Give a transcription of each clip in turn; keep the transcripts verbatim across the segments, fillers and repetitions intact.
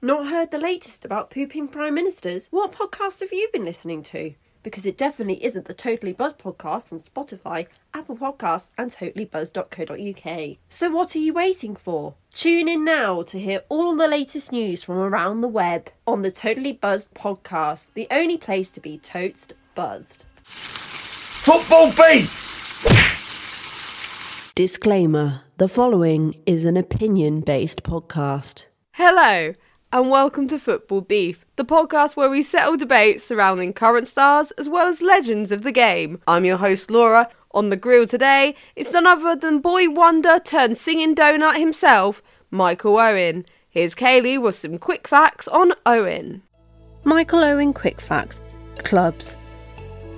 Not heard the latest about pooping prime ministers? What podcasts have you been listening to? Because it definitely isn't the Totally Buzzed podcast on Spotify, Apple Podcasts and totally buzz dot co dot U K. So what are you waiting for? Tune in now to hear all the latest news from around the web on the Totally Buzzed podcast, the only place to be totes buzzed. Football Beef! Disclaimer, the following is an opinion-based podcast. Hello, and welcome to Football Beef, the podcast where we settle debates surrounding current stars as well as legends of the game. I'm your host, Laura. On the grill today, it's none other than boy wonder turned singing donut himself, Michael Owen. Here's Kaylee with some quick facts on Owen. Michael Owen quick facts. Clubs: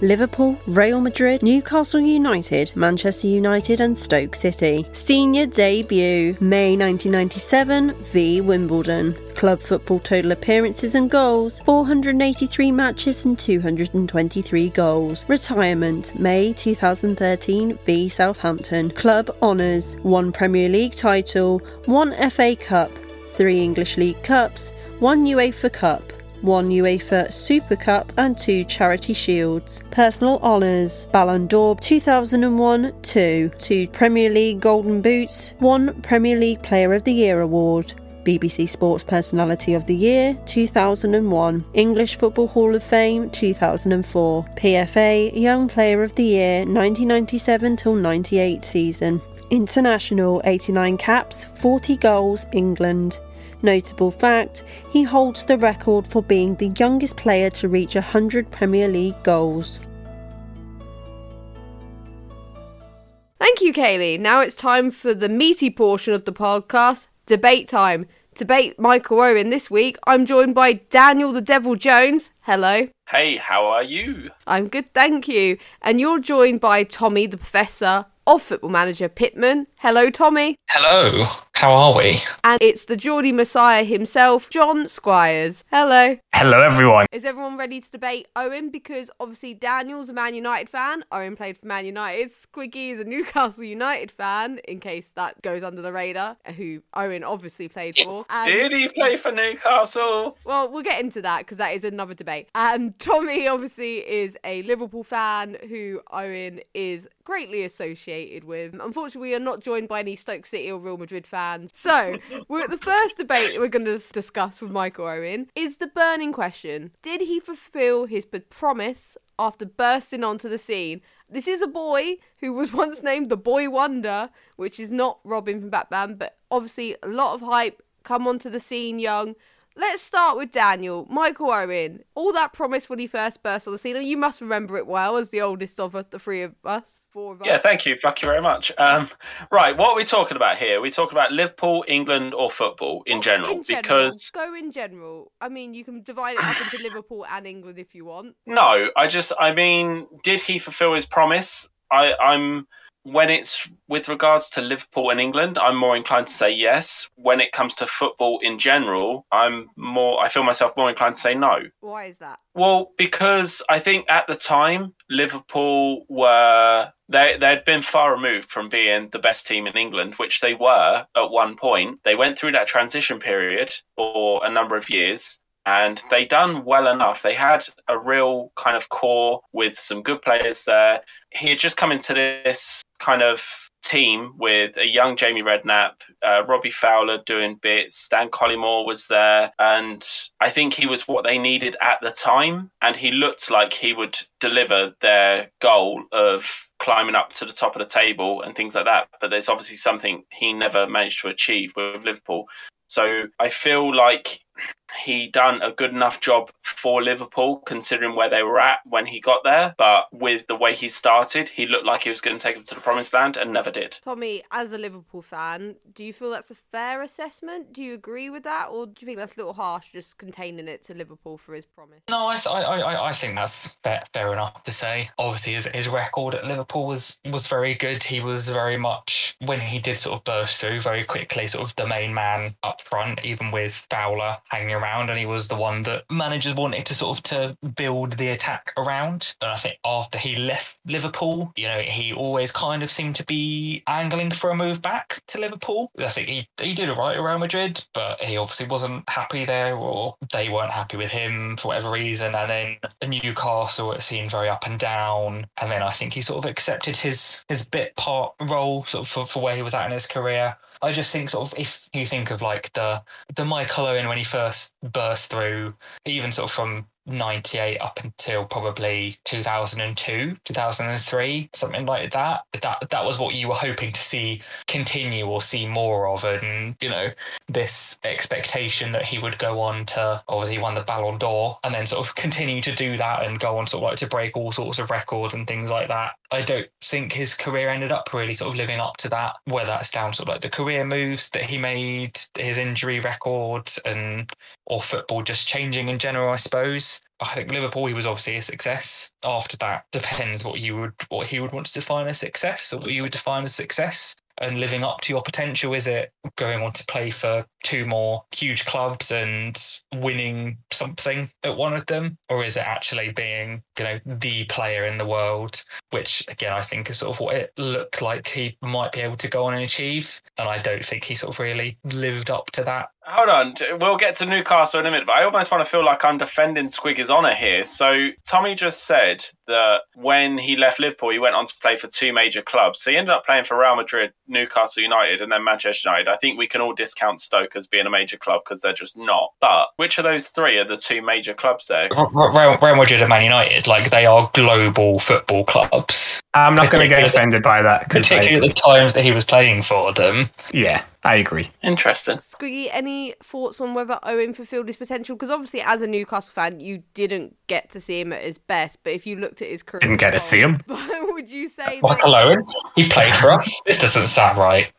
Liverpool, Real Madrid, Newcastle United, Manchester United and Stoke City. Senior debut, May nineteen ninety-seven v Wimbledon. Club football total appearances and goals, four hundred eighty-three matches and two hundred twenty-three goals. Retirement, May twenty thirteen v Southampton. Club honours, one Premier League title, one F A Cup, three English League Cups, one UEFA Cup, one UEFA Super Cup and two Charity Shields. Personal honours: Ballon d'Or two thousand one, two, two Premier League Golden Boots, one Premier League Player of the Year award, B B C Sports Personality of the Year two thousand one, English Football Hall of Fame two thousand four, P F A Young Player of the Year nineteen ninety-seven ninety-eight season, International eighty-nine caps, forty goals, England. Notable fact, he holds the record for being the youngest player to reach one hundred Premier League goals. Thank you, Kaylee. Now it's time for the meaty portion of the podcast, debate time. Debate Michael Owen this week. I'm joined by Daniel the Devil Jones. Hello. Hey, how are you? I'm good, thank you. And you're joined by Tommy the Professor of Football Manager Pittman. Hello, Tommy. Hello. How are we? And it's the Geordie Messiah himself, Jon Squires. Hello. Hello, everyone. Is everyone ready to debate Owen? Because obviously Daniel's a Man United fan. Owen played for Man United. Squiggy is a Newcastle United fan, in case that goes under the radar, who Owen obviously played for. And... Did he play for Newcastle? Well, we'll get into that because that is another debate. And Tommy obviously is a Liverpool fan who Owen is greatly associated with. Unfortunately, we are not joined by any Stoke City or Real Madrid fans. So, we're at the first debate that we're going to discuss with Michael Owen is the burning question. Did he fulfil his promise after bursting onto the scene? This is a boy who was once named the Boy Wonder, which is not Robin from Batman, but obviously a lot of hype, come onto the scene young. Let's start with Daniel. Michael Owen, all that promise when he first burst on the scene. You must remember it well as the oldest of the three of us, four of us. Yeah, thank you. Thank you very much. Um, right, what are we talking about here? Are we talking about Liverpool, England or football in general? In general. Because... Go in general. I mean, you can divide it up into Liverpool and England if you want. No, I just, I mean, did he fulfil his promise? I, I'm... When it's with regards to Liverpool and England, I'm more inclined to say yes. When it comes to football in general, I'm more, I feel myself more inclined to say no. Why is that? Well, because I think at the time, Liverpool were, they, they'd been far removed from being the best team in England, which they were at one point. They went through that transition period for a number of years. And they done well enough. They had a real kind of core with some good players there. He had just come into this kind of team with a young Jamie Redknapp, uh, Robbie Fowler doing bits, Dan Collymore was there. And I think he was what they needed at the time. And he looked like he would deliver their goal of climbing up to the top of the table and things like that. But there's obviously something he never managed to achieve with Liverpool. So I feel like he done a good enough job for Liverpool considering where they were at when he got there. But with the way he started, he looked like he was going to take them to the promised land and never did. Tommy, as a Liverpool fan, do you feel that's a fair assessment? Do you agree with that? Or do you think that's a little harsh just containing it to Liverpool for his promise? No, I th- I, I, I think that's fair, fair enough to say. Obviously, his, his record at Liverpool was, was very good. He was very much, when he did sort of burst through very quickly, sort of the main man up front, even with Fowler hanging around, and he was the one that managers wanted to sort of to build the attack around. And I think after he left Liverpool, you know, he always kind of seemed to be angling for a move back to Liverpool. I think he, he did all right at Real Madrid, but he obviously wasn't happy there, or they weren't happy with him for whatever reason. And then Newcastle, it seemed very up and down. And then I think he sort of accepted his his bit part role sort of for, for where he was at in his career. I just think sort of if you think of like the the Michael Owen when he first burst through, even sort of from ninety-eight up until probably two thousand two, two thousand three, something like that. That that was what you were hoping to see continue or see more of. And, you know, this expectation that he would go on to, obviously he won the Ballon d'Or and then sort of continue to do that and go on sort of like to break all sorts of records and things like that. I don't think his career ended up really sort of living up to that, whether that's down to like the career moves that he made, his injury record, and or football just changing in general, I suppose. I think Liverpool, he was obviously a success. After that, depends what you would, what he would want to define as success, or what you would define as success. And living up to your potential, is it going on to play for two more huge clubs and winning something at one of them? Or is it actually being, you know, the player in the world, which again, I think is sort of what it looked like he might be able to go on and achieve. And I don't think he sort of really lived up to that. Hold on, we'll get to Newcastle in a minute, but I almost want to feel like I'm defending Squiggy's honour here. So Tommy just said that when he left Liverpool, he went on to play for two major clubs. So he ended up playing for Real Madrid, Newcastle United, and then Manchester United. I think we can all discount Stoke as being a major club because they're just not. But which of those three are the two major clubs there? Real, Real Madrid and Man United, like they are global football clubs. I'm not going to get offended by that. Particularly at the times that he was playing for them. Yeah. I agree. Interesting. Squiggy, any thoughts on whether Owen fulfilled his potential? Because obviously, as a Newcastle fan, you didn't get to see him at his best. But if you looked at his career, didn't get to see him. Would you say Michael that... Owen? He played for us. This doesn't sound right.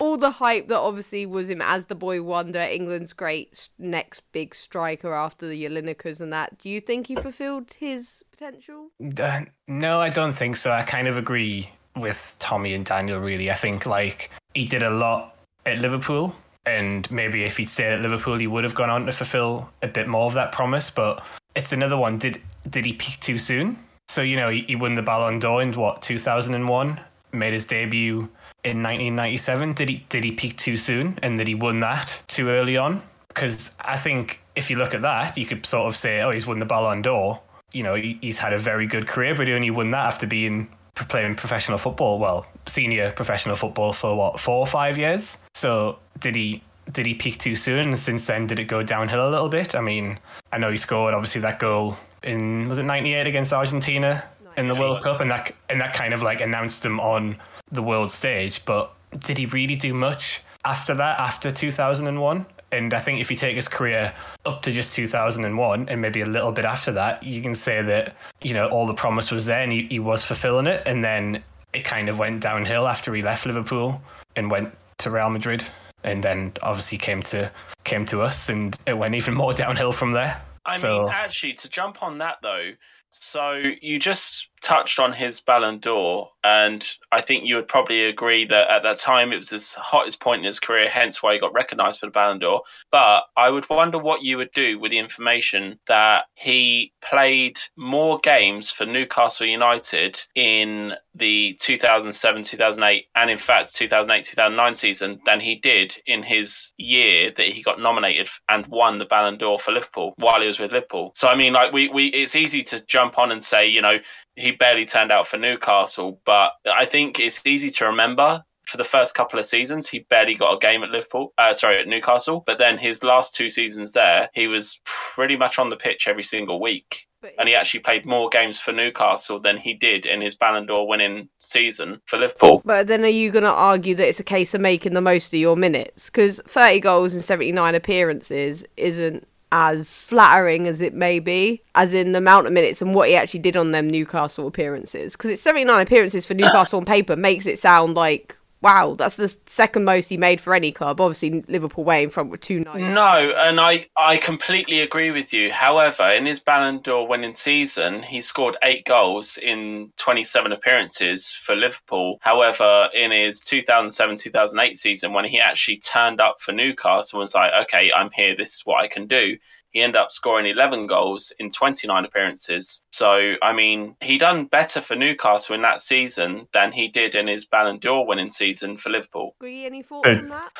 All the hype that obviously was him as the boy wonder, England's great next big striker after the Linekers and that. Do you think he fulfilled his potential? Uh, no, I don't think so. I kind of agree with Tommy and Daniel. Really, I think like he did a lot at Liverpool, and maybe if he'd stayed at Liverpool he would have gone on to fulfill a bit more of that promise, but it's another one, did did he peak too soon? So you know, he, he won the Ballon d'Or in what, two thousand one, made his debut in nineteen ninety-seven. Did he did he peak too soon, and that he won that too early on? Because I think if you look at that, you could sort of say, oh, he's won the Ballon d'Or, you know, he, he's had a very good career, but he only won that after being playing professional football, well, senior professional football for what, four or five years? So did he did he peak too soon? And since then, did it go downhill a little bit? I mean, I know he scored obviously that goal in, was it ninety-eight against Argentina in the World Cup, and that and that kind of like announced him on the world stage. But did he really do much after that? After two thousand one? And I think if you take his career up to just two thousand one and maybe a little bit after that, you can say that, you know, all the promise was there and he, he was fulfilling it. And then it kind of went downhill after he left Liverpool and went to Real Madrid, and then obviously came to came to us, and it went even more downhill from there. I so... mean, actually, to jump on that, though, so you just touched on his Ballon d'Or, and I think you would probably agree that at that time it was his hottest point in his career, hence why he got recognised for the Ballon d'Or. But I would wonder what you would do with the information that he played more games for Newcastle United in the two thousand seven two thousand eight and in fact two thousand eight two thousand nine season than he did in his year that he got nominated and won the Ballon d'Or for Liverpool while he was with Liverpool. So I mean, like we, we it's easy to jump on and say, you know, he barely turned out for Newcastle, but I think it's easy to remember for the first couple of seasons, he barely got a game at Liverpool, uh, sorry, at Newcastle. But then his last two seasons there, he was pretty much on the pitch every single week. But and he actually played more games for Newcastle than he did in his Ballon d'Or winning season for Liverpool. But then are you going to argue that it's a case of making the most of your minutes? Because thirty goals and seventy-nine appearances isn't as flattering as it may be, as in the amount of minutes and what he actually did on them Newcastle appearances. Because it's seventy-nine appearances for Newcastle on paper makes it sound like wow, that's the second most he made for any club. Obviously, Liverpool way in front with two nine. No, and I, I completely agree with you. However, in his Ballon d'Or winning season, he scored eight goals in twenty-seven appearances for Liverpool. However, in his two thousand seven two thousand eight season, when he actually turned up for Newcastle and was like, okay, I'm here, this is what I can do, he ended up scoring eleven goals in twenty-nine appearances. So, I mean, he done better for Newcastle in that season than he did in his Ballon d'Or winning season for Liverpool. Agree? Any thoughts so, on that?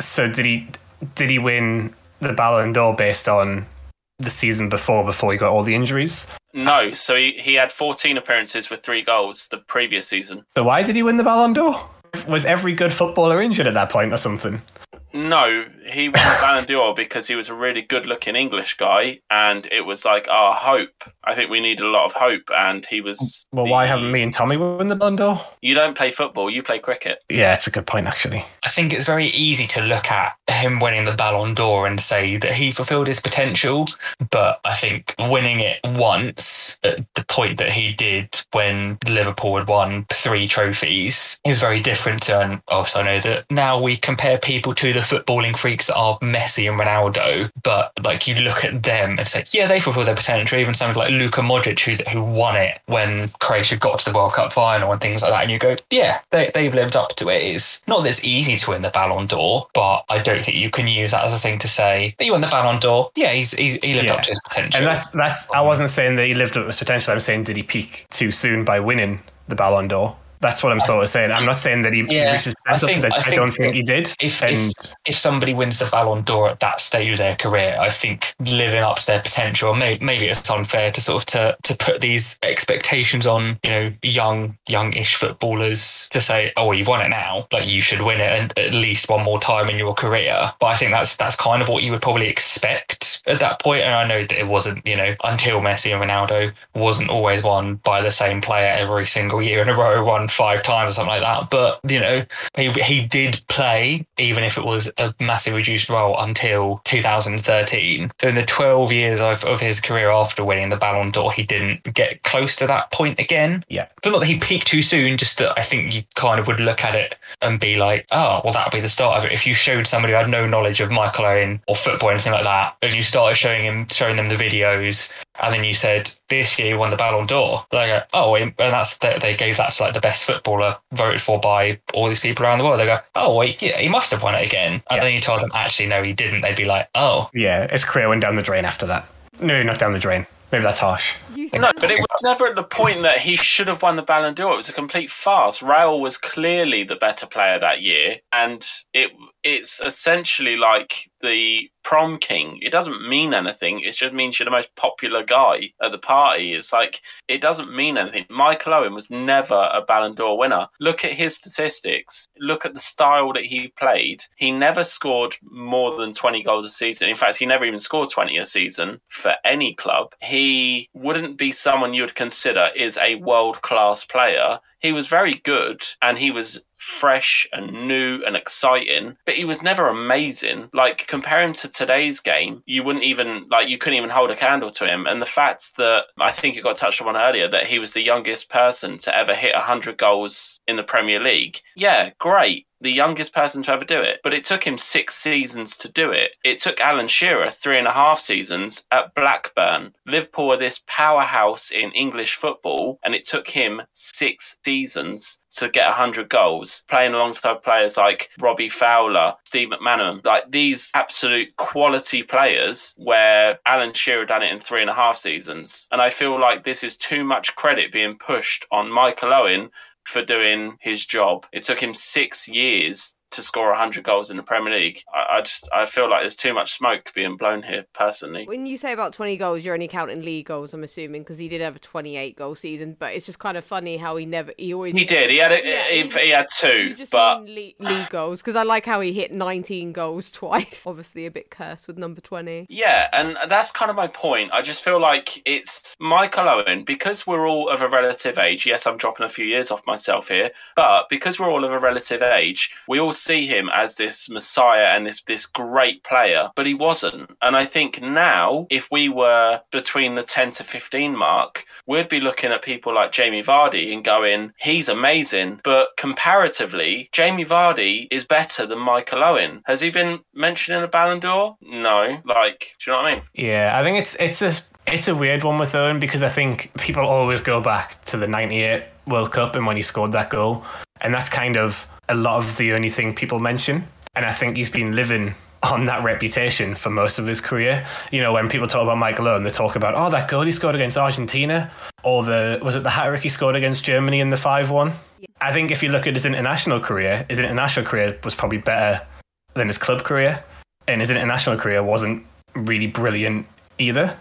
So did he did he win the Ballon d'Or based on the season before, before he got all the injuries? No, so he, he had fourteen appearances with three goals the previous season. So why did he win the Ballon d'Or? Was every good footballer injured at that point or something? No, he won the Ballon d'Or because he was a really good-looking English guy, and it was like our hope. I think we needed a lot of hope, and he was... Well, the... why haven't me and Tommy won the Ballon d'Or? You don't play football, you play cricket. Yeah, it's a good point, actually. I think it's very easy to look at him winning the Ballon d'Or and say that he fulfilled his potential, but I think winning it once, at the point that he did when Liverpool had won three trophies, is very different to... And also, I know that now we compare people to the footballing freaks that are Messi and Ronaldo, but like you look at them and say, yeah, they fulfill their potential. Even something like Luka Modric, who who won it when Croatia got to the World Cup final and things like that, and you go, yeah, they, they've lived up to it. It's not that it's easy to win the Ballon d'Or, but I don't think you can use that as a thing to say that you won the Ballon d'Or. Yeah, he's, he's he lived yeah. up to his potential. And that's that's I wasn't saying that he lived up to his potential. I'm saying did he peak too soon by winning the Ballon d'Or? That's what I'm sort of saying. I'm not saying that he yeah, reaches I, think, I, I think don't think he did. If, and... if if somebody wins the Ballon d'Or at that stage of their career, I think living up to their potential, maybe, maybe it's unfair to sort of to, to put these expectations on, you know, young, young-ish footballers to say, oh, well, you've won it now. Like, you should win it and at least one more time in your career. But I think that's that's kind of what you would probably expect at that point. And I know that it wasn't, you know, until Messi and Ronaldo, wasn't always won by the same player every single year in a row, won five times or something like that, but you know he he did play, even if it was a massive reduced role, until two thousand thirteen. So in the twelve years of, of his career after winning the Ballon d'Or, he didn't get close to that point again. Yeah, so not that he peaked too soon, just that I think you kind of would look at it and be like, oh, well, that'll be the start of it. If you showed somebody who had no knowledge of Michael Owen or football or anything like that, and you started showing him showing them the videos, and then you said, this year you won the Ballon d'Or. They go, oh, and that's they gave that to like the best footballer voted for by all these people around the world. They go, oh, wait, yeah, he must have won it again. And yeah. then you told them, actually, no, he didn't. They'd be like, oh. Yeah, his career went down the drain after that. No, not down the drain. Maybe that's harsh. No, but it was never at the point that he should have won the Ballon d'Or. It was a complete farce. Raul was clearly the better player that year, and it it's essentially like the prom king. It doesn't mean anything. It just means you're the most popular guy at the party. It's like, it doesn't mean anything. Michael Owen was never a Ballon d'Or winner. Look at his statistics. Look at the style that he played. He never scored more than twenty goals a season. In fact, he never even scored twenty a season for any club. He He wouldn't be someone you would consider is a world-class player. He was very good, and he was fresh and new and exciting, but he was never amazing. Like, compare him to today's game, you wouldn't even, like, you couldn't even hold a candle to him. And the fact that, I think it got touched on earlier, that he was the youngest person to ever hit one hundred goals in the Premier League. Yeah, great. The youngest person to ever do it. But it took him six seasons to do it. It took Alan Shearer three and a half seasons at Blackburn. Liverpool are this powerhouse in English football, and it took him six seasons to get one hundred goals, playing alongside players like Robbie Fowler, Steve McManaman, like these absolute quality players, where Alan Shearer done it in three and a half seasons. And I feel like this is too much credit being pushed on Michael Owen for doing his job. It took him six years to score one hundred goals in the Premier League. I, I just I feel like there's too much smoke being blown here, personally. When you say about twenty goals, you're only counting league goals, I'm assuming, because he did have a twenty-eight goal season. But it's just kind of funny how he never he always he did he had a, yeah, he, he had two. You just but mean league, league goals, because I like how he hit nineteen goals twice. Obviously, a bit cursed with number twenty. Yeah, and that's kind of my point. I just feel like it's Michael Owen, because we're all of a relative age. Yes, I'm dropping a few years off myself here, but because we're all of a relative age, we all see him as this messiah and this, this great player, but he wasn't. And I think now, if we were between the ten to fifteen mark, we'd be looking at people like Jamie Vardy and going, he's amazing, but comparatively, Jamie Vardy is better than Michael Owen. Has he been mentioned in a Ballon d'Or? No. Like, do you know what I mean? Yeah, I think it's it's a, it's a weird one with Owen, because I think people always go back to the ninety-eight World Cup and when he scored that goal. And that's kind of a lot of the only thing people mention. And I think he's been living on that reputation for most of his career. You know, when people talk about Michael Owen, they talk about, oh, that goal he scored against Argentina, or the was it the hat-trick he scored against Germany in the five one? Yeah. I think if you look at his international career, his international career was probably better than his club career, and his international career wasn't really brilliant either.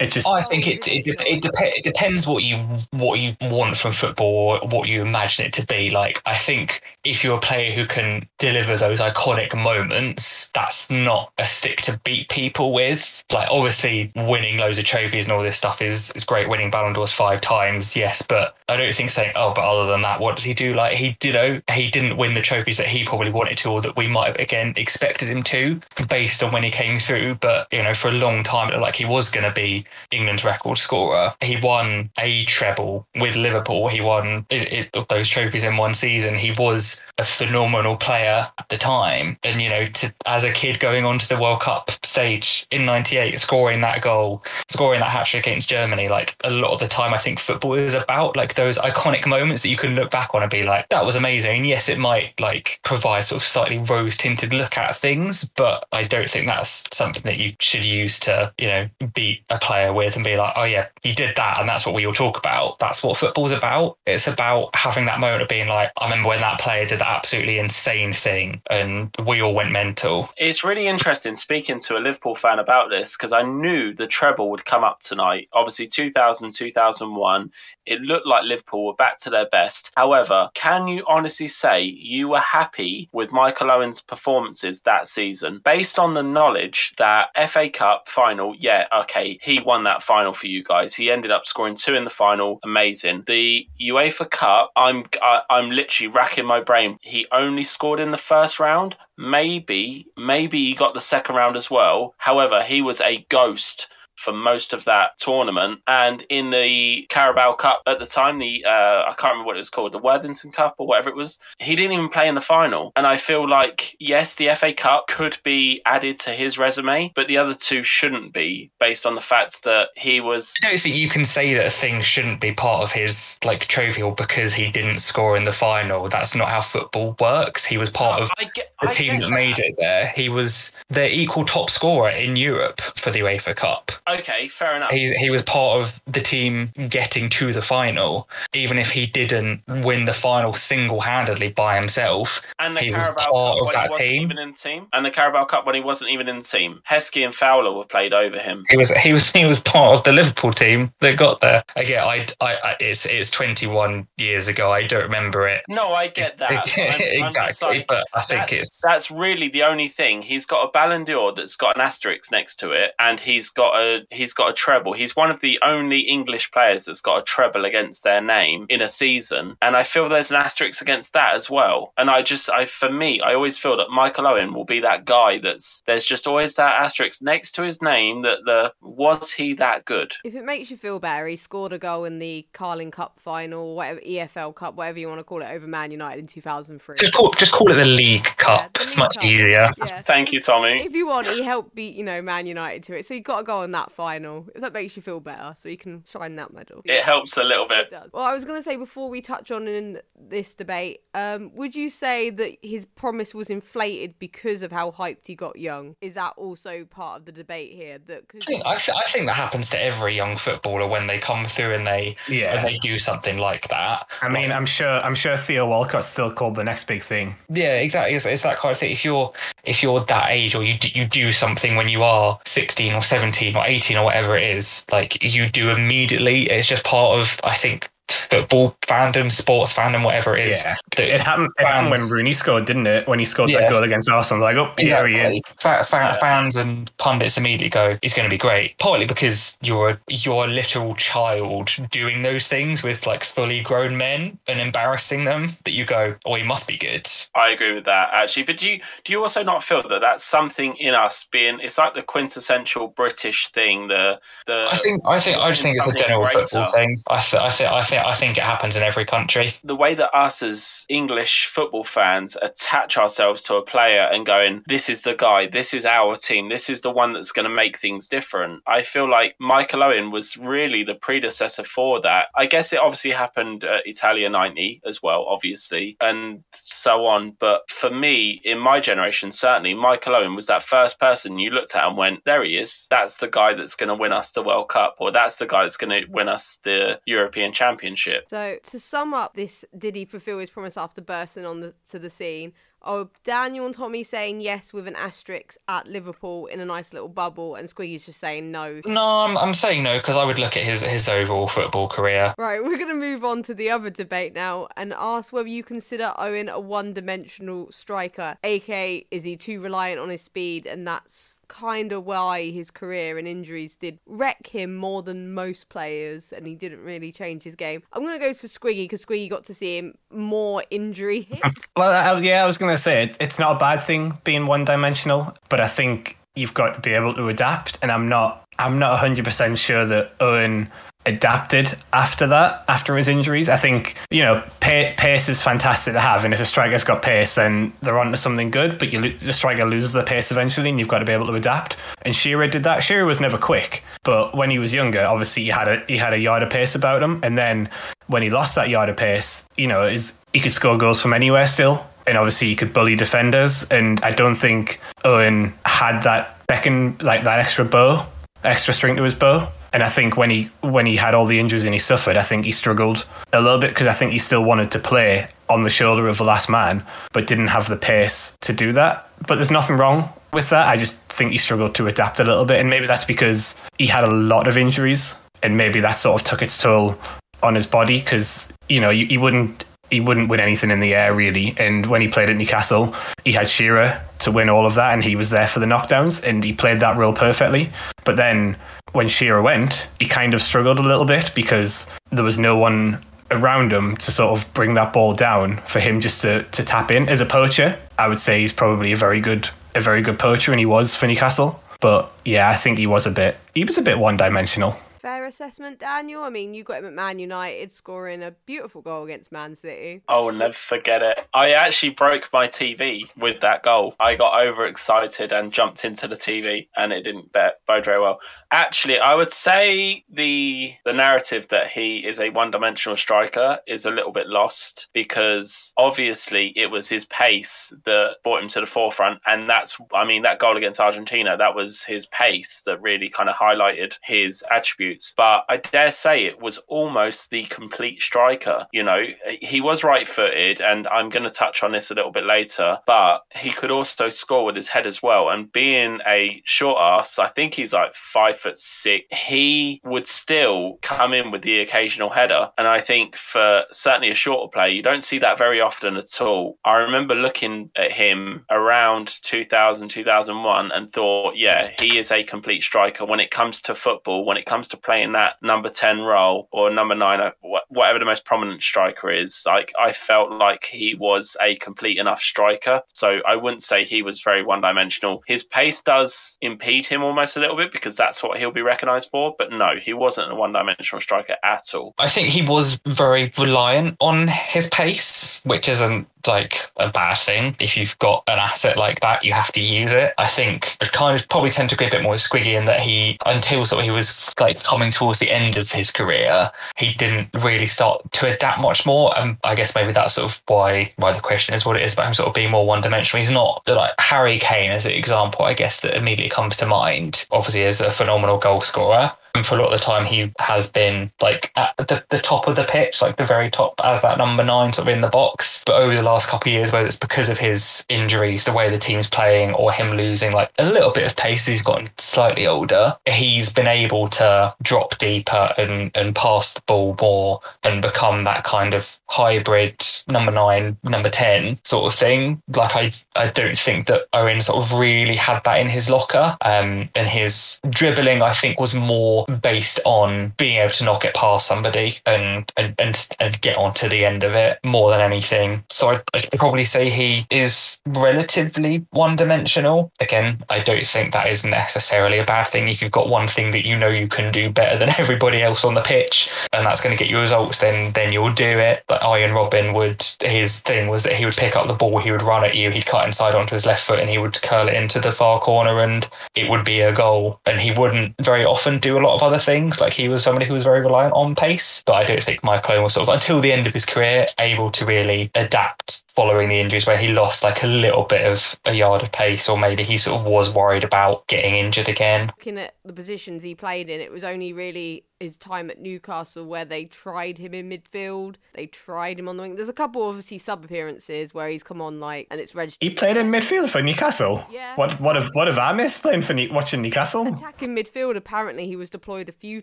It just, I think it it, it, it, dep- it depends what you what you want from football, or what you imagine it to be. Like, I think if you're a player who can deliver those iconic moments, that's not a stick to beat people with. Like, obviously, winning loads of trophies and all this stuff is, is great. Winning Ballon d'Ors five times, yes, but I don't think saying, oh, but other than that, what did he do? Like, he did, you know, he didn't win the trophies that he probably wanted to, or that we might have, again, expected him to, based on when he came through. But, you know, for a long time, it looked like he was going to be England's record scorer. He won a treble with Liverpool. He won it, it, those trophies in one season. He was a phenomenal player at the time. And, you know, to, as a kid going on to the World Cup stage in ninety-eight, scoring that goal, scoring that hat-trick against Germany, like, a lot of the time I think football is about, like, those iconic moments that you can look back on and be like, that was amazing. Yes, it might, like, provide sort of slightly rose-tinted look at things, but I don't think that's something that you should use to, you know, beat a player with and be like, oh yeah, he did that, and that's what we all talk about. That's what football's about. It's about having that moment of being like, I remember when that player did that absolutely insane thing and we all went mental. It's really interesting speaking to a Liverpool fan about this, because I knew the treble would come up tonight. Obviously two thousand, two thousand one, it looked like Liverpool were back to their best. However, can you honestly say you were happy with Michael Owen's performances that season, based on the knowledge that F A Cup final, yeah, okay, he won that final for you guys. He ended up scoring two in the final. Amazing. The UEFA Cup, I'm I, I'm literally racking my brain. He only scored in the first round. Maybe, maybe he got the second round as well. However, he was a ghost for most of that tournament. And in the Carabao Cup at the time, the uh, I can't remember what it was called, the Worthington Cup or whatever it was, he didn't even play in the final. And I feel like, yes, the F A Cup could be added to his resume, but the other two shouldn't be, based on the fact that he was... I don't think you can say that a thing shouldn't be part of his, like, trophy, or because he didn't score in the final. That's not how football works. He was part of I get, the I team that, that made it there. He was their equal top scorer in Europe for the UEFA Cup. Okay, fair enough. He's, he was part of the team getting to the final, even if he didn't win the final single-handedly by himself. And the he Carabao was part Cup of that team. Even in the team. And the Carabao Cup when he wasn't even in the team. Heskey and Fowler were played over him. He was he was he was part of the Liverpool team that got there. Again, I, I, I it's it's twenty-one years ago. I don't remember it. No, I get that. I'm, exactly, I'm like, but I think it's that's really the only thing. He's got a Ballon d'Or that's got an asterisk next to it, and he's got a. He's got a treble. He's one of the only English players that's got a treble against their name in a season. And I feel there's an asterisk against that as well. And I just, I for me, I always feel that Michael Owen will be that guy that's, there's just always that asterisk next to his name that the, was he that good? If it makes you feel better, he scored a goal in the Carling Cup final, whatever, E F L Cup, whatever you want to call it, over Man United in two thousand three. Just call, just call it the League Cup. Yeah, the it's League much Cup. Easier. Yeah. Thank if, you, Tommy. If you want, he helped beat, you know, Man United to it. So he got a goal in that final. If that makes you feel better, so you can shine that medal. It helps a little bit. It does. Well, I was going to say, before we touch on in this debate, um, would you say that his promise was inflated because of how hyped he got young? Is that also part of the debate here? That I think, I, th- I think that happens to every young footballer when they come through and they yeah. and they do something like that. I mean, like, I'm sure I'm sure Theo Walcott's still called the next big thing. Yeah, exactly. It's, it's that kind of thing. If you're if you're that age, or you do, you do something when you are sixteen or seventeen or eighteen or whatever it is, like, you do immediately. It's just part of, I think, football fandom, sports fandom, whatever it is. Yeah. It happened, it happened when Rooney scored, didn't it? When he scored yeah. that goal against Arsenal, like, oh, here exactly. he is. Fa- fa- yeah. Fans and pundits immediately go, it's going to be great. Partly because you're a, you're a literal child doing those things with like fully grown men and embarrassing them, that you go, oh, he must be good. I agree with that, actually. But do you, do you also not feel that that's something in us being, it's like the quintessential British thing, the... the I think I think I just think it's a general greater. football thing. I think I think I think I think it happens in every country. The way that us as English football fans attach ourselves to a player and going, this is the guy, this is our team, this is the one that's going to make things different. I feel like Michael Owen was really the predecessor for that. I guess it obviously happened at Italia ninety as well, obviously, and so on. But for me, in my generation, certainly Michael Owen was that first person you looked at and went, there he is. That's the guy that's going to win us the World Cup, or that's the guy that's going to win us the European Championship. So to sum up this, did he fulfill his promise after bursting on the, to the scene? Oh, Daniel and Tommy saying yes with an asterisk at Liverpool in a nice little bubble, and Squiggy's just saying no. No, I'm, I'm saying no because I would look at his his overall football career. Right, we're going to move on to the other debate now and ask whether you consider Owen a one-dimensional striker, aka is he too reliant on his speed, and that's kind of why his career and injuries did wreck him more than most players and he didn't really change his game. I'm going to go for Squiggy because Squiggy got to see him more injury hit. Well, yeah, I was going to say it, it's not a bad thing being one-dimensional, but I think you've got to be able to adapt, and I'm not, I'm not one hundred percent sure that Owen adapted after that, after his injuries. I think, you know, pace is fantastic to have, and if a striker's got pace then they're onto something good, but you lo- the striker loses the pace eventually and you've got to be able to adapt, and Shearer did that. Shearer was never quick, but when he was younger obviously he had a, he had a yard of pace about him, and then when he lost that yard of pace, you know, is he could score goals from anywhere still. And obviously he could bully defenders, and I don't think Owen had that second, like that extra bow, extra string to his bow. And I think when he when he had all the injuries and he suffered, I think he struggled a little bit because I think he still wanted to play on the shoulder of the last man, but didn't have the pace to do that. But there's nothing wrong with that. I just think he struggled to adapt a little bit. And maybe that's because he had a lot of injuries, and maybe that sort of took its toll on his body because, you know, he, he wouldn't... he wouldn't win anything in the air, really. And when he played at Newcastle, he had Shearer to win all of that, and he was there for the knockdowns, and he played that role perfectly. But then when Shearer went, he kind of struggled a little bit because there was no one around him to sort of bring that ball down for him just to, to tap in. As a poacher, I would say he's probably a very good a very good poacher, and he was for Newcastle. But yeah, I think he was a bit he was a bit one-dimensional. Fair assessment, Daniel. I mean, you got him at Man United scoring a beautiful goal against Man City. Oh, never forget it. I actually broke my T V with that goal. I got overexcited and jumped into the T V, and it didn't bode very well. Actually, I would say the the narrative that he is a one-dimensional striker is a little bit lost because obviously it was his pace that brought him to the forefront, and that's, I mean, that goal against Argentina, that was his pace that really kind of highlighted his attributes. But I dare say it was almost the complete striker. You know, he was right-footed, and I'm going to touch on this a little bit later, but he could also score with his head as well. And being a short ass, I think he's like five foot six, he would still come in with the occasional header. And I think for certainly a shorter player, you don't see that very often at all. I remember looking at him around two thousand, two thousand one and thought, yeah, he is a complete striker when it comes to football, when it comes to playing that number ten role or number nine, whatever the most prominent striker is. Like, I felt like he was a complete enough striker, so I wouldn't say he was very one-dimensional. His pace does impede him almost a little bit because that's what he'll be recognised for, but no, he wasn't a one-dimensional striker at all. I think he was very reliant on his pace, which isn't like a bad thing. If you've got an asset like that, you have to use it. I think I kind of probably tend to agree a bit more with Squiggy in that he, until sort of he was like coming towards the end of his career, he didn't really start to adapt much more. And um, I guess maybe that's sort of why why the question is what it is about him sort of being more one-dimensional. He's not like Harry Kane as an example, I guess, that immediately comes to mind. Obviously, as a phenomenal goal scorer, And for a lot of the time, he has been like at the, the top of the pitch, like the very top as that number nine sort of in the box. But over the last couple of years, whether it's because of his injuries, the way the team's playing, or him losing like a little bit of pace, he's gotten slightly older, he's been able to drop deeper and, and pass the ball more and become that kind of hybrid number nine, number ten sort of thing. Like I, I don't think that Owen sort of really had that in his locker. Um, and his dribbling, I think, was more based on being able to knock it past somebody and and and, and get onto the end of it more than anything. So I'd, I'd probably say he is relatively one-dimensional. Again, I don't think that is necessarily a bad thing. If you've got one thing that you know you can do better than everybody else on the pitch, and that's going to get you results, then then you'll do it. Like Iron Robin would, his thing was that he would pick up the ball, he would run at you, he'd cut inside onto his left foot, and he would curl it into the far corner, and it would be a goal. And he wouldn't very often do a lot of other things. Like he was somebody who was very reliant on pace, but I don't think Michael Owen was sort of until the end of his career able to really adapt following the injuries, where he lost like a little bit of a yard of pace, or maybe he sort of was worried about getting injured again. Looking at the positions he played in, it was only really his time at Newcastle where they tried him in midfield, they tried him on the wing. There's a couple obviously sub appearances where he's come on like and it's registered. He played in midfield for Newcastle. Yeah. What what have what have I missed playing for ne- watching Newcastle? Attacking midfield. Apparently he was deployed a few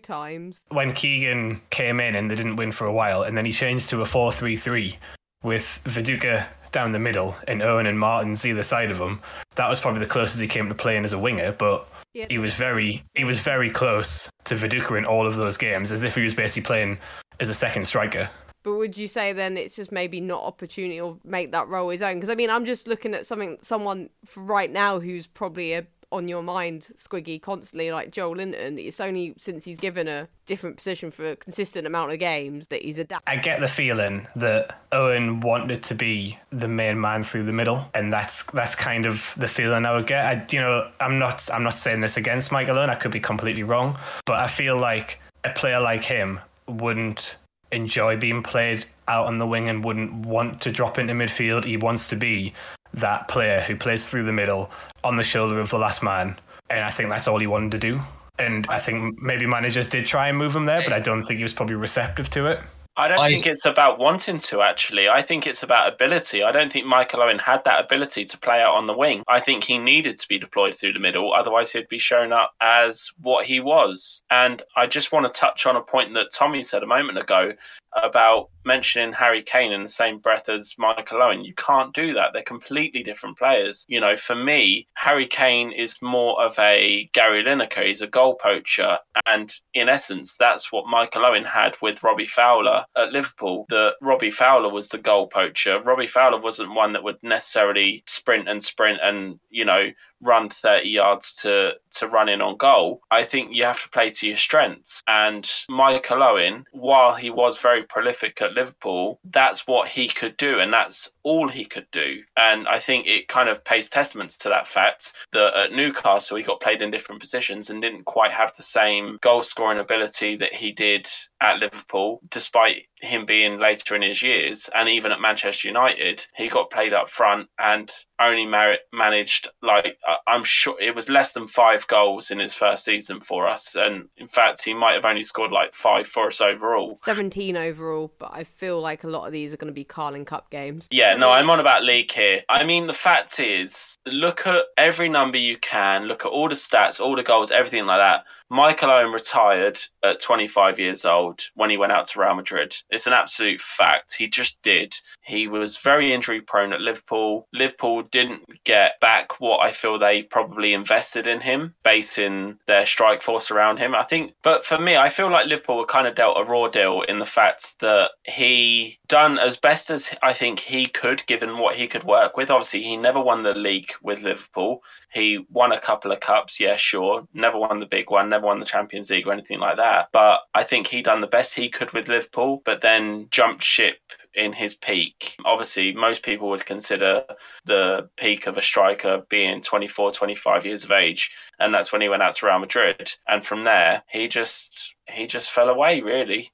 times. When Keegan came in and they didn't win for a while, and then he changed to a four three three with Viduka down the middle and Owen and Martins either side of him. That was probably the closest he came to playing as a winger, but yeah. he was very he was very close to Viduka in all of those games, as if he was basically playing as a second striker. But would you say then it's just maybe not opportunity or make that role his own? Because I mean, I'm just looking at something someone right now who's probably a on your mind, Squiggy, constantly, like Joel Linton. It's only since he's given a different position for a consistent amount of games that he's adapted. I get the feeling that Owen wanted to be the main man through the middle, and that's that's kind of the feeling I would get. I, you know, I'm not I'm not saying this against Michael Owen. I could be completely wrong, but I feel like a player like him wouldn't enjoy being played out on the wing and wouldn't want to drop into midfield. He wants to be that player who plays through the middle on the shoulder of the last man, and I think that's all he wanted to do. And I think maybe managers did try and move him there, but I don't think he was probably receptive to it. I don't I... think it's about wanting to, actually. I think it's about ability. I don't think Michael Owen had that ability to play out on the wing. I think he needed to be deployed through the middle, otherwise he'd be shown up as what he was. And I just want to touch on a point that Tommy said a moment ago about mentioning Harry Kane in the same breath as Michael Owen. You can't do that. They're completely different players. You know, for me, Harry Kane is more of a Gary Lineker. He's a goal poacher. And in essence, that's what Michael Owen had with Robbie Fowler at Liverpool. That Robbie Fowler was the goal poacher. Robbie Fowler wasn't one that would necessarily sprint and sprint and, you know, run thirty yards to, to run in on goal. I think you have to play to your strengths. And Michael Owen, while he was very prolific at Liverpool, that's what he could do, and that's all he could do. And I think it kind of pays testament to that fact that at Newcastle he got played in different positions and didn't quite have the same goal scoring ability that he did at Liverpool, despite him being later in his years. And even at Manchester United, he got played up front and only mar- managed, like, I'm sure it was less than five goals in his first season for us. And in fact, he might have only scored like five for us overall. seventeen overall, but I feel like a lot of these are going to be Carling Cup games. Yeah, no, I'm on about league here. I mean, the fact is, look at every number you can, look at all the stats, all the goals, everything like that. Michael Owen retired at twenty-five years old when he went out to Real Madrid. It's an absolute fact. He just did. He was very injury prone at Liverpool. Liverpool didn't get back what I feel they probably invested in him, basing their strike force around him, I think. But for me, I feel like Liverpool were kind of dealt a raw deal in the fact that he done as best as I think he could, given what he could work with. Obviously, he never won the league with Liverpool. He won a couple of cups, yeah, sure. Never won the big one, never won the Champions League or anything like that. But I think he done the best he could with Liverpool, but then jumped ship in his peak. Obviously, most people would consider the peak of a striker being twenty-four, twenty-five years of age. And that's when he went out to Real Madrid. And from there, he just... he just fell away, really.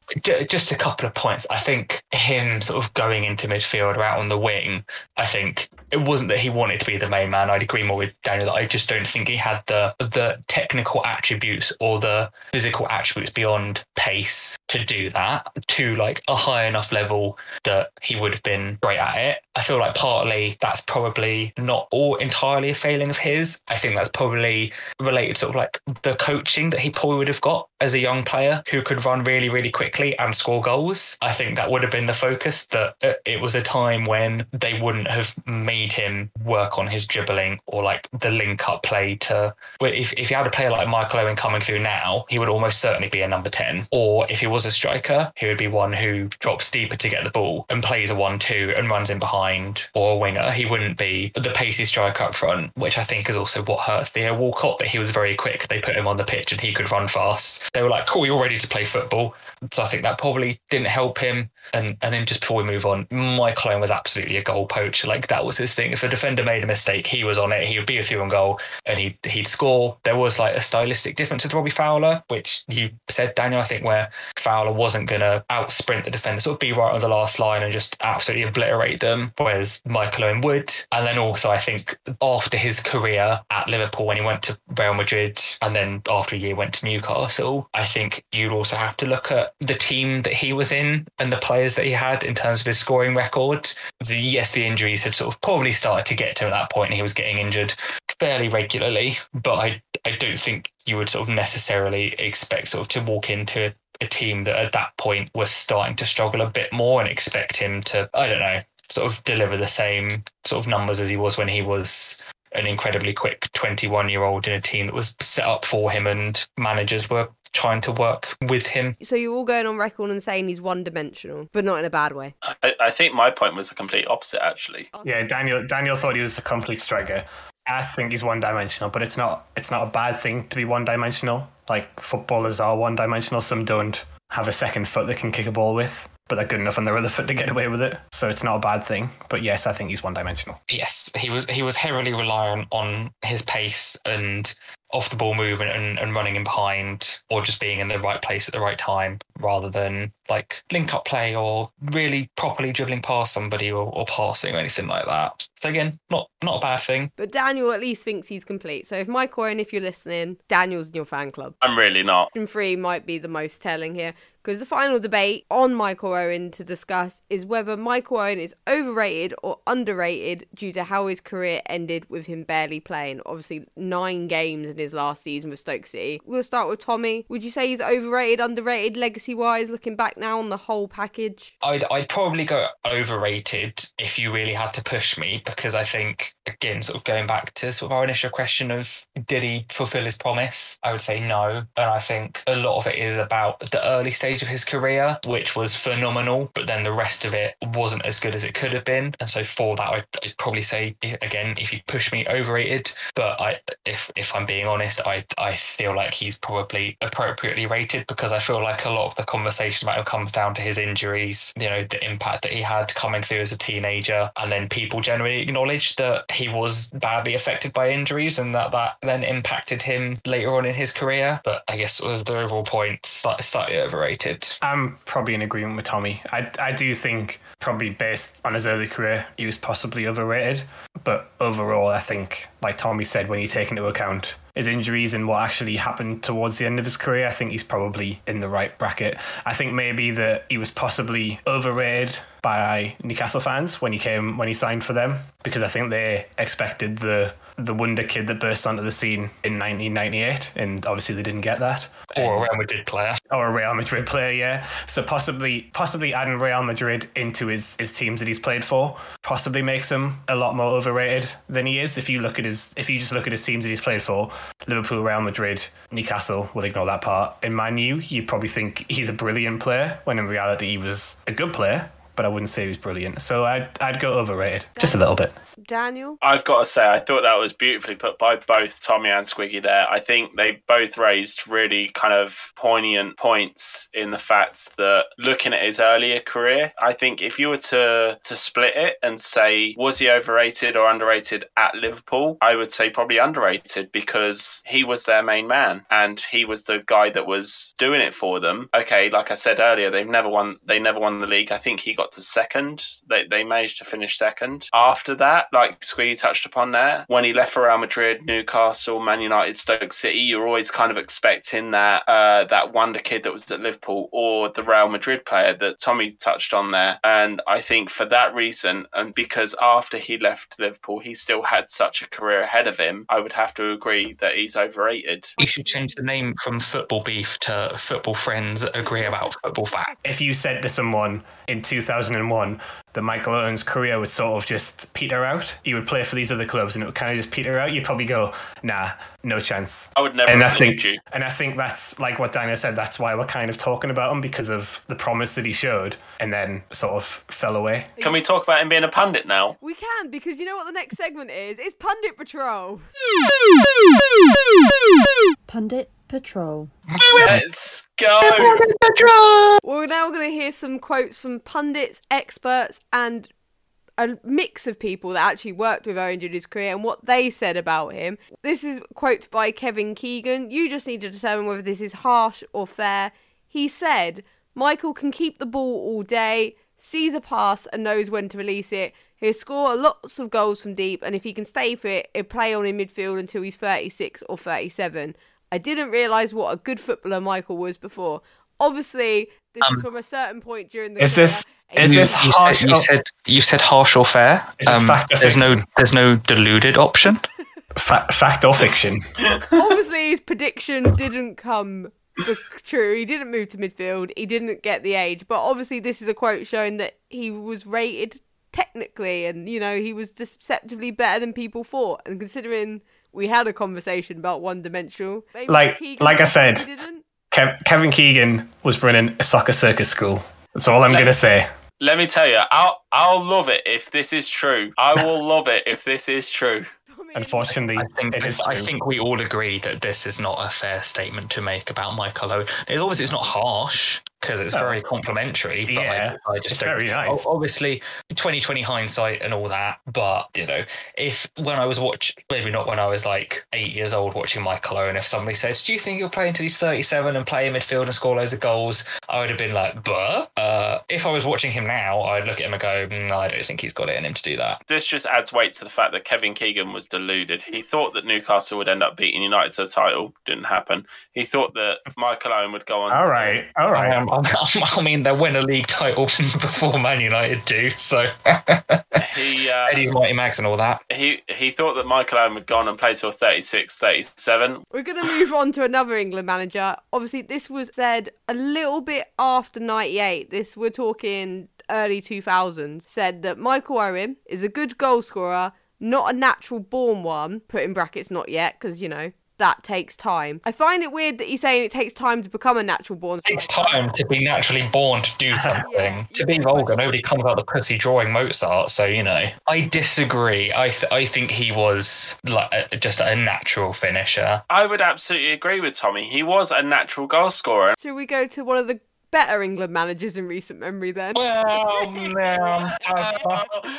Just a couple of points. I think him sort of going into midfield or out on the wing, I think it wasn't that he wanted to be the main man. I'd agree more with Daniel that I just don't think he had the the technical attributes or the physical attributes beyond pace to do that to like a high enough level that he would have been great at it. I feel like partly that's probably not all entirely a failing of his. I think that's probably related sort of like the coaching that he probably would have got as a young player who could run really, really quickly and score goals. I think that would have been the focus, that it was a time when they wouldn't have made him work on his dribbling or like the link-up play to... If, if you had a player like Michael Owen coming through now, he would almost certainly be a number ten. Or if he was a striker, he would be one who drops deeper to get the ball and plays a one two and runs in behind, or a winger. He wouldn't be the pacey striker up front, which I think is also what hurt Theo Walcott, that he was very quick. They put him on the pitch and he could run fast. They were like, cool, you're ready to play football. So I think that probably didn't help him. And and then just before we move on, Michael Owen was absolutely a goal poacher. Like, that was his thing. If a defender made a mistake, he was on it. He would be a few on goal and he'd, he'd score. There was like a stylistic difference with Robbie Fowler, which you said, Daniel, I think, where Fowler wasn't going to out-sprint the defender, sort of be right on the last line and just absolutely obliterate them, whereas Michael Owen would. And then also, I think, after his career at Liverpool, when he went to Real Madrid and then after a year went to Newcastle, I think you'd also have to look at the team that he was in and the players that he had in terms of his scoring record. The, yes, the injuries had sort of probably started to get to him at that point and he was getting injured fairly regularly, but I, I don't think you would sort of necessarily expect sort of to walk into a, a team that at that point was starting to struggle a bit more and expect him to, I don't know, sort of deliver the same sort of numbers as he was when he was an incredibly quick twenty-one-year-old in a team that was set up for him and managers were trying to work with him. So you're all going on record and saying he's one-dimensional, but not in a bad way. I, I think my point was the complete opposite, actually. Yeah, Daniel Daniel thought he was a complete striker. I think he's one-dimensional, but it's not it's not a bad thing to be one-dimensional. Like, footballers are one-dimensional. Some don't have a second foot they can kick a ball with, but they're good enough on their other foot to get away with it. So it's not a bad thing. But yes, I think he's one-dimensional. Yes, he was he was heavily reliant on his pace and off the ball movement and, and running in behind, or just being in the right place at the right time, rather than like link up play or really properly dribbling past somebody or, or passing or anything like that. So again, not not a bad thing. But Daniel at least thinks he's complete. So if Mike Owen, if you're listening, Daniel's in your fan club. I'm really not. And three might be the most telling here, because the final debate on Michael Owen to discuss is whether Michael Owen is overrated or underrated due to how his career ended with him barely playing. Obviously, nine games in his last season with Stoke City. We'll start with Tommy. Would you say he's overrated, underrated, legacy-wise, looking back now on the whole package? I'd, I'd probably go overrated if you really had to push me, because I think, again, sort of going back to sort of our initial question of did he fulfil his promise? I would say no. And I think a lot of it is about the early stage of his career, which was phenomenal, but then the rest of it wasn't as good as it could have been. And so for that, I'd, I'd probably say, again, if you push me, overrated. But I, if if I'm being honest, I I feel like he's probably appropriately rated, because I feel like a lot of the conversation about him comes down to his injuries, you know, the impact that he had coming through as a teenager, and then people generally acknowledge that he was badly affected by injuries and that that then impacted him later on in his career. But I guess as the overall point, slightly overrated. I'm probably in agreement with Tommy. I, I do think, probably based on his early career, he was possibly overrated. But overall, I think, like Tommy said, when you take into account his injuries and what actually happened towards the end of his career, I think he's probably in the right bracket. I think maybe that he was possibly overrated by Newcastle fans when he came when he signed for them, because I think they expected the the wonder kid that burst onto the scene in nineteen ninety-eight, and obviously they didn't get that. Or a Real Madrid player. Or a Real Madrid player, yeah. So possibly possibly adding Real Madrid into his, his teams that he's played for possibly makes him a lot more overrated than he is. If you look at his if you just look at his teams that he's played for, Liverpool, Real Madrid, Newcastle, we'll ignore that part. In Man U, you probably think he's a brilliant player, when in reality he was a good player, but I wouldn't say he was brilliant. So I'd, I'd go overrated, just a little bit. Daniel? I've got to say, I thought that was beautifully put by both Tommy and Squiggy there. I think they both raised really kind of poignant points in the fact that looking at his earlier career, I think if you were to, to split it and say, was he overrated or underrated at Liverpool? I would say probably underrated, because he was their main man and he was the guy that was doing it for them. Okay, like I said earlier, they've never won, they never won the league. I think he got to second. They, they managed to finish second. After that, like Squiggy touched upon there, when he left for Real Madrid, Newcastle, Man United, Stoke City, you're always kind of expecting that uh, that wonder kid that was at Liverpool or the Real Madrid player that Tommy touched on there. And I think for that reason, and because after he left Liverpool, he still had such a career ahead of him, I would have to agree that he's overrated. You should change the name from Football Beef to Football Friends Agree About Football Facts. If you said to someone in two thousand one that Michael Owen's career would sort of just peter out, he would play for these other clubs and it would kind of just peter out, you'd probably go, nah, no chance. I would never and I think, you. And I think that's, like what Daniel said, that's why we're kind of talking about him, because of the promise that he showed and then sort of fell away. Can we talk about him being a pundit now? We can, because you know what the next segment is? It's Pundit Patrol. Pundit Patrol. Let's go! Pundit Patrol! Well, now we're going to hear some quotes from pundits, experts, and a mix of people that actually worked with Owen during his career and what they said about him. This is a quote by Kevin Keegan. You just need to determine whether this is harsh or fair. He said, Michael can keep the ball all day, sees a pass and knows when to release it. He'll score lots of goals from deep, and if he can stay for it, he'll play on in midfield until he's thirty-six or thirty-seven. I didn't realise what a good footballer Michael was before. Obviously, this um, is from a certain point during the. Is career. this is you, this you harsh? Said, or... You said you said harsh or fair. Is um, fact or there's fiction? no there's no deluded option. Fa- fact or fiction? Obviously, his prediction didn't come true. He didn't move to midfield. He didn't get the age. But obviously, this is a quote showing that he was rated technically, and you know he was deceptively better than people thought. And considering we had a conversation about one-dimensional, like like I said, Kev- Kevin Keegan was running a soccer circus school. That's all I'm let, gonna say. Let me tell you, I'll I'll love it if this is true. I will love it if this is true. Unfortunately, I think, it is I think we all agree that this is not a fair statement to make about Michael Owen. It's obviously it's not harsh because it's oh. very complimentary. But yeah, I, I just it's don't, very nice. Obviously, twenty twenty hindsight and all that. But you know, if when I was watching, maybe not when I was like eight years old watching Michael Owen, if somebody says, "Do you think you'll play until he's thirty-seven and play in midfield and score loads of goals?" I would have been like, "But uh, if I was watching him now, I'd look at him and go, mm, "I don't think he's got it in him to do that." This just adds weight to the fact that Kevin Keegan was deluded. He thought that Newcastle would end up beating United to the title. Didn't happen. He thought that Michael Owen would go on. All right, to... all right. Um, I mean, they win a league title before Man United do. So he, uh, Eddie's Mighty Mags and all that. He he thought that Michael Owen would go on and play till thirty-six, thirty-seven. We're going to move on to another England manager. Obviously, this was said a little bit after ninety-eight. This we're talking early two thousands. Said that Michael Owen is a good goal scorer. Not a natural born one, put in brackets not yet, because, you know, that takes time. I find it weird that he's saying it takes time to become a natural born. It takes time to be naturally born to do something. yeah, to be vulgar, nobody comes out the pussy drawing Mozart, so, you know. I disagree. I th- I think he was like a, just a natural finisher. I would absolutely agree with Tommy. He was a natural goal scorer. Should we go to one of the better England managers in recent memory then? Well, no.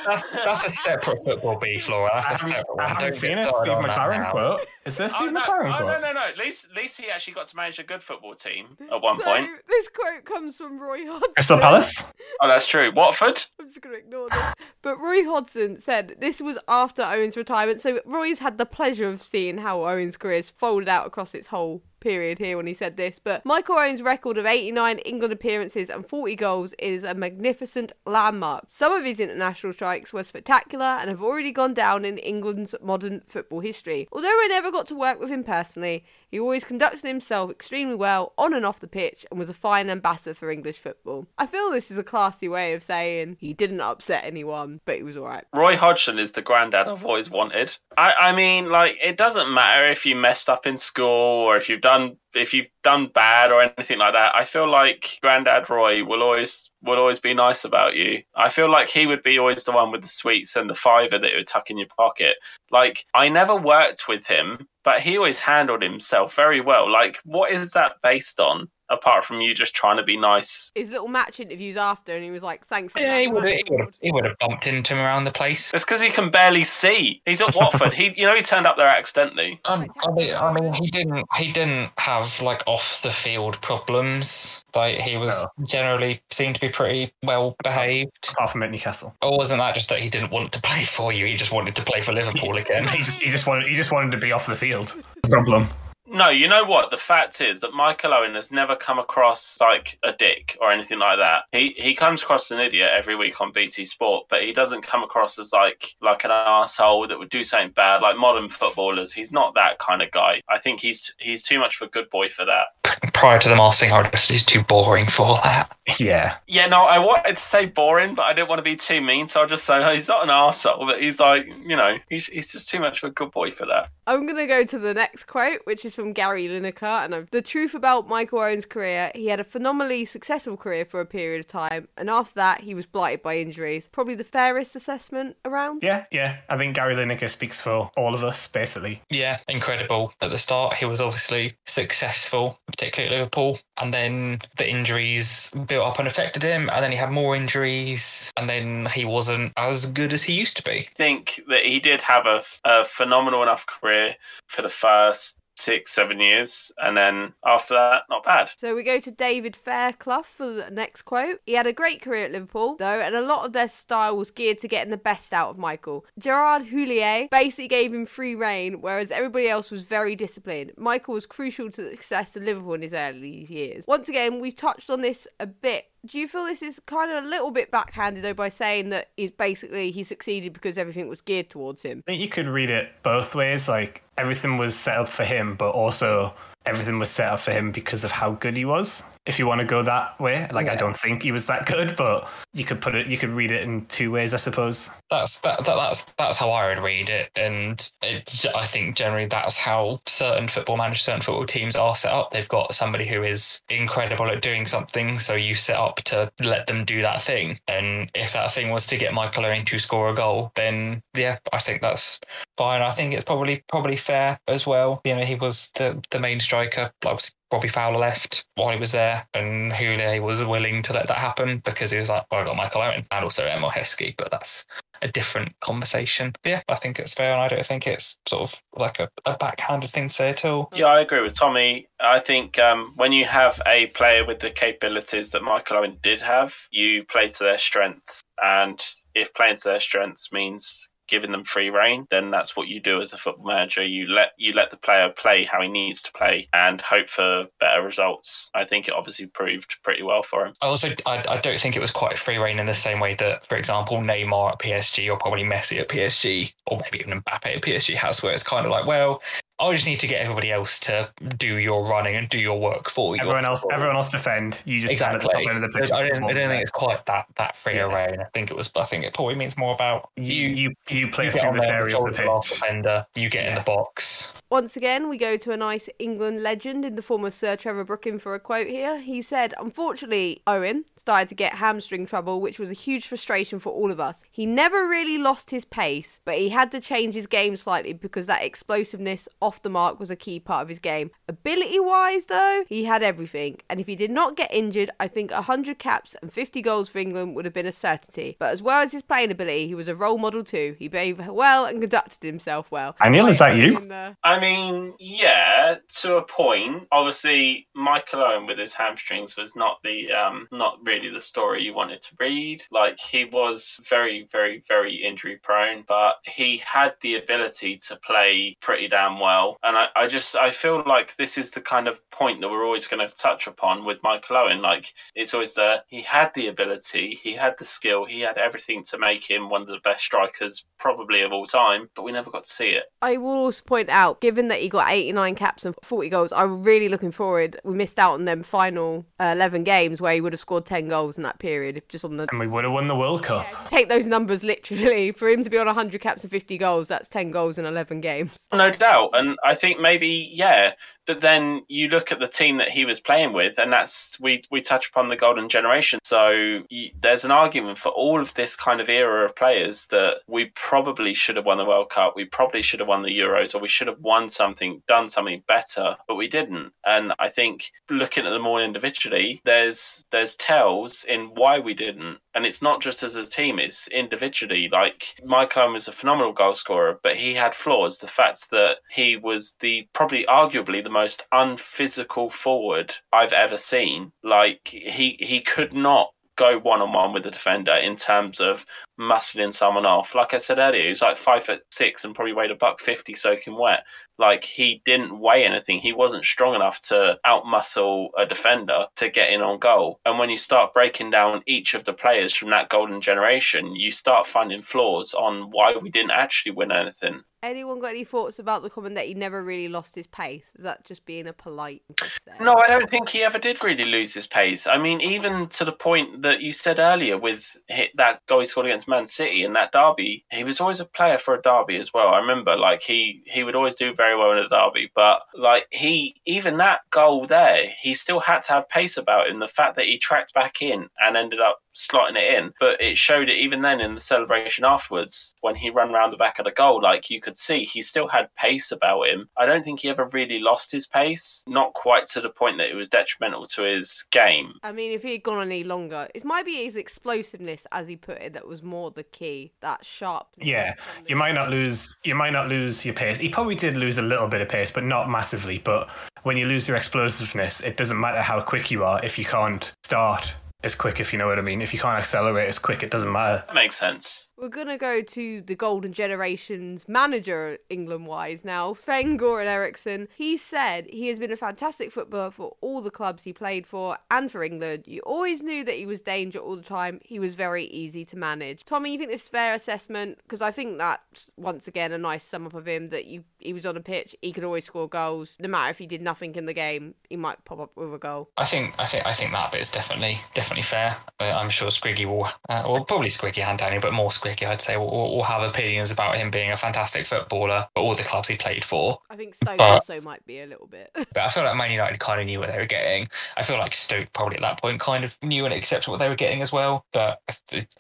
That's, that's a separate Football Beef, Laura. That's a separate one. Don't get started Steve on McLaren that quote. Now. Is there Steve oh, McLaren no, quote? Oh, no, no, no. At least, at least he actually got to manage a good football team at one so, point. This quote comes from Roy Hodgson. Crystal Palace? Oh, that's true. Watford? I'm just going to ignore this. But Roy Hodgson said this was after Owen's retirement, so Roy's had the pleasure of seeing how Owen's career's folded out across its whole period here when he said this, but Michael Owen's record of eighty-nine England appearances and forty goals is a magnificent landmark. Some of his international strikes were spectacular and have already gone down in England's modern football history. Although I never got to work with him personally, He always conducted himself extremely well on and off the pitch and was a fine ambassador for English football. I feel this is a classy way of saying he didn't upset anyone, but he was all right. Roy Hodgson is the granddad I've always wanted. I, I mean, like, it doesn't matter if you messed up in school or if you've done if you've done bad or anything like that. I feel like Granddad Roy will always will always be nice about you. I feel like he would be always the one with the sweets and the fiver that he would tuck in your pocket. Like, I never worked with him, but he always handled himself very well. Like, what is that based on? Apart from you just trying to be nice. His little match interviews after, and he was like, thanks. Yeah, he would have he would have bumped into him around the place. It's because he can barely see. He's at Watford. he, you know, he turned up there accidentally. Um, I mean, I mean, he didn't he didn't have like off the field problems. Like, he was oh. generally seemed to be pretty well behaved. Apart from at Newcastle. Or wasn't that just that he didn't want to play for you? He just wanted to play for Liverpool again. he just he just wanted he just wanted to be off the field. Problem. No, you know what? The fact is that Michael Owen has never come across like a dick or anything like that. He he comes across as an idiot every week on B T Sport, but he doesn't come across as like like an arsehole that would do something bad like modern footballers. He's not that kind of guy. I think he's he's too much of a good boy for that. Prior to the Marsing artist, he's too boring for that. Yeah. Yeah, no, I wanted to say boring, but I didn't want to be too mean, so I'll just say, no, he's not an arsehole, but he's like, you know, he's he's just too much of a good boy for that. I'm going to go to the next quote, which is from Gary Lineker, and the truth about Michael Owen's career, he had a phenomenally successful career for a period of time, and after that he was blighted by injuries. Probably the fairest assessment around. Yeah, yeah. I think Gary Lineker speaks for all of us, basically. Yeah, incredible. At the start, he was obviously successful, particularly at Liverpool, and then the injuries built up and affected him, and then he had more injuries, and then he wasn't as good as he used to be. I think that he did have a, a phenomenal enough career for the first six, seven years, and then after that, not bad. So we go to David Fairclough for the next quote. He had a great career at Liverpool, though, and a lot of their style was geared to getting the best out of Michael. Gerard Houllier basically gave him free rein, whereas everybody else was very disciplined. Michael was crucial to the success of Liverpool in his early years. Once again, we've touched on this a bit. Do you feel this is kind of a little bit backhanded, though, by saying that he's basically he succeeded because everything was geared towards him? I think you could read it both ways. Like, everything was set up for him, but also everything was set up for him because of how good he was. If you want to go that way, like, yeah. I don't think he was that good, but you could put it, you could read it in two ways, I suppose. That's that, that that's that's how I would read it, and it, I think generally that's how certain football managers, certain football teams are set up. They've got somebody who is incredible at doing something, so you set up to let them do that thing. And if that thing was to get Michael Owen to score a goal, then yeah, I think that's fine. I think it's probably probably fair as well. You know, he was the the main striker. Striker, like Robbie Fowler left while he was there, and Houllier was willing to let that happen because he was like, well, I got Michael Owen and also Emil Heskey, but that's a different conversation. But yeah, I think it's fair, and I don't think it's sort of like a, a backhanded thing to say at all. Yeah, I agree with Tommy. I think um, when you have a player with the capabilities that Michael Owen did have, you play to their strengths, and if playing to their strengths means giving them free rein, then that's what you do as a football manager. You let you let the player play how he needs to play and hope for better results. I think it obviously proved pretty well for him. I also, I, I don't think it was quite free rein in the same way that, for example, Neymar at P S G or probably Messi at P S G or maybe even Mbappe at P S G has, where it's kind of like, well, I just need to get everybody else to do your running and do your work for you. Everyone else, everyone else defend. You just exactly. Stand at the top end of the pitch. I don't, I don't think it's quite that that free yeah. rein. I think it was. I think it probably means more about you. You you play you through this area of the pitch. Last defender, you get yeah. in the box. Once again, we go to a nice England legend in the form of Sir Trevor Brookham for a quote here. He said, unfortunately, Owen started to get hamstring trouble, which was a huge frustration for all of us. He never really lost his pace, but he had to change his game slightly because that explosiveness off the mark was a key part of his game. Ability-wise, though, he had everything. And if he did not get injured, I think one hundred caps and fifty goals for England would have been a certainty. But as well as his playing ability, he was a role model too. He behaved well and conducted himself well. Anil, is that you? I mean, yeah, to a point. Obviously, Michael Owen with his hamstrings was not the, um, not really the story you wanted to read. Like, he was very, very, very injury prone, but he had the ability to play pretty damn well well. And I, I just, I feel like this is the kind of point that we're always going to touch upon with Michael Owen. Like, it's always there. He had the ability, he had the skill, he had everything to make him one of the best strikers probably of all time, but we never got to see it. I will also point out, given that he got eighty-nine caps and forty goals, I'm really looking forward. We missed out on them final uh, eleven games where he would have scored ten goals in that period, just on the... And we would have won the World Cup. Yeah, take those numbers literally. For him to be on one hundred caps and fifty goals, that's ten goals in eleven games. No doubt. And I think maybe, yeah... But then you look at the team that he was playing with, and that's we we touch upon the golden generation. So you, there's an argument for all of this kind of era of players that we probably should have won the World Cup, we probably should have won the Euros, or we should have won something, done something better, but we didn't. And I think looking at them all individually, there's there's tells in why we didn't. And it's not just as a team, it's individually. Like, Michael Owen was a phenomenal goal scorer, but he had flaws. The fact that he was the probably arguably the most unphysical forward I've ever seen. Like, he he could not go one-on-one with the defender in terms of muscling someone off. Like I said earlier, he's like five foot six and probably weighed a buck fifty soaking wet. Like, he didn't weigh anything. He wasn't strong enough to outmuscle a defender to get in on goal. And when you start breaking down each of the players from that golden generation, you start finding flaws on why we didn't actually win anything. Anyone got any thoughts about the comment that he never really lost his pace? Is that just being a polite say? No, I don't think he ever did really lose his pace. I mean, even to the point that you said earlier with that goal he scored against Man City in that derby, he was always a player for a derby as well. I remember, like, he, he would always do very well in a derby, but, like, he, even that goal there, he still had to have pace about him. The fact that he tracked back in and ended up slotting it in, but it showed it even then in the celebration afterwards when he ran round the back of the goal. Like, you could see he still had pace about him. I don't think he ever really lost his pace, not quite to the point that it was detrimental to his game. I mean, if he had gone any longer, it might be his explosiveness, as he put it, that was more the key. That sharp. Yeah, you might not lose. You might not lose your pace. He probably did lose a little bit of pace, but not massively. But when you lose your explosiveness, it doesn't matter how quick you are if you can't start as quick, if you know what I mean. If you can't accelerate as quick, it doesn't matter. That makes sense. We're going to go to the golden generation's manager, England-wise now, Sven-Göran Eriksson. He said he has been a fantastic footballer for all the clubs he played for and for England. You always knew that he was danger all the time. He was very easy to manage. Tommy, you think this is a fair assessment? Because I think that's, once again, a nice sum up of him, that you, he was on a pitch, he could always score goals. No matter if he did nothing in the game, he might pop up with a goal. I think I think, I think that bit's definitely... definitely Definitely fair. I'm sure Squiggy will, uh, or probably Squiggy and Daniel, but more Squiggy, I'd say, will, will have opinions about him being a fantastic footballer, but all the clubs he played for. I think Stoke but, also might be a little bit. But I feel like Man United kind of knew what they were getting. I feel like Stoke probably at that point kind of knew and accepted what they were getting as well. But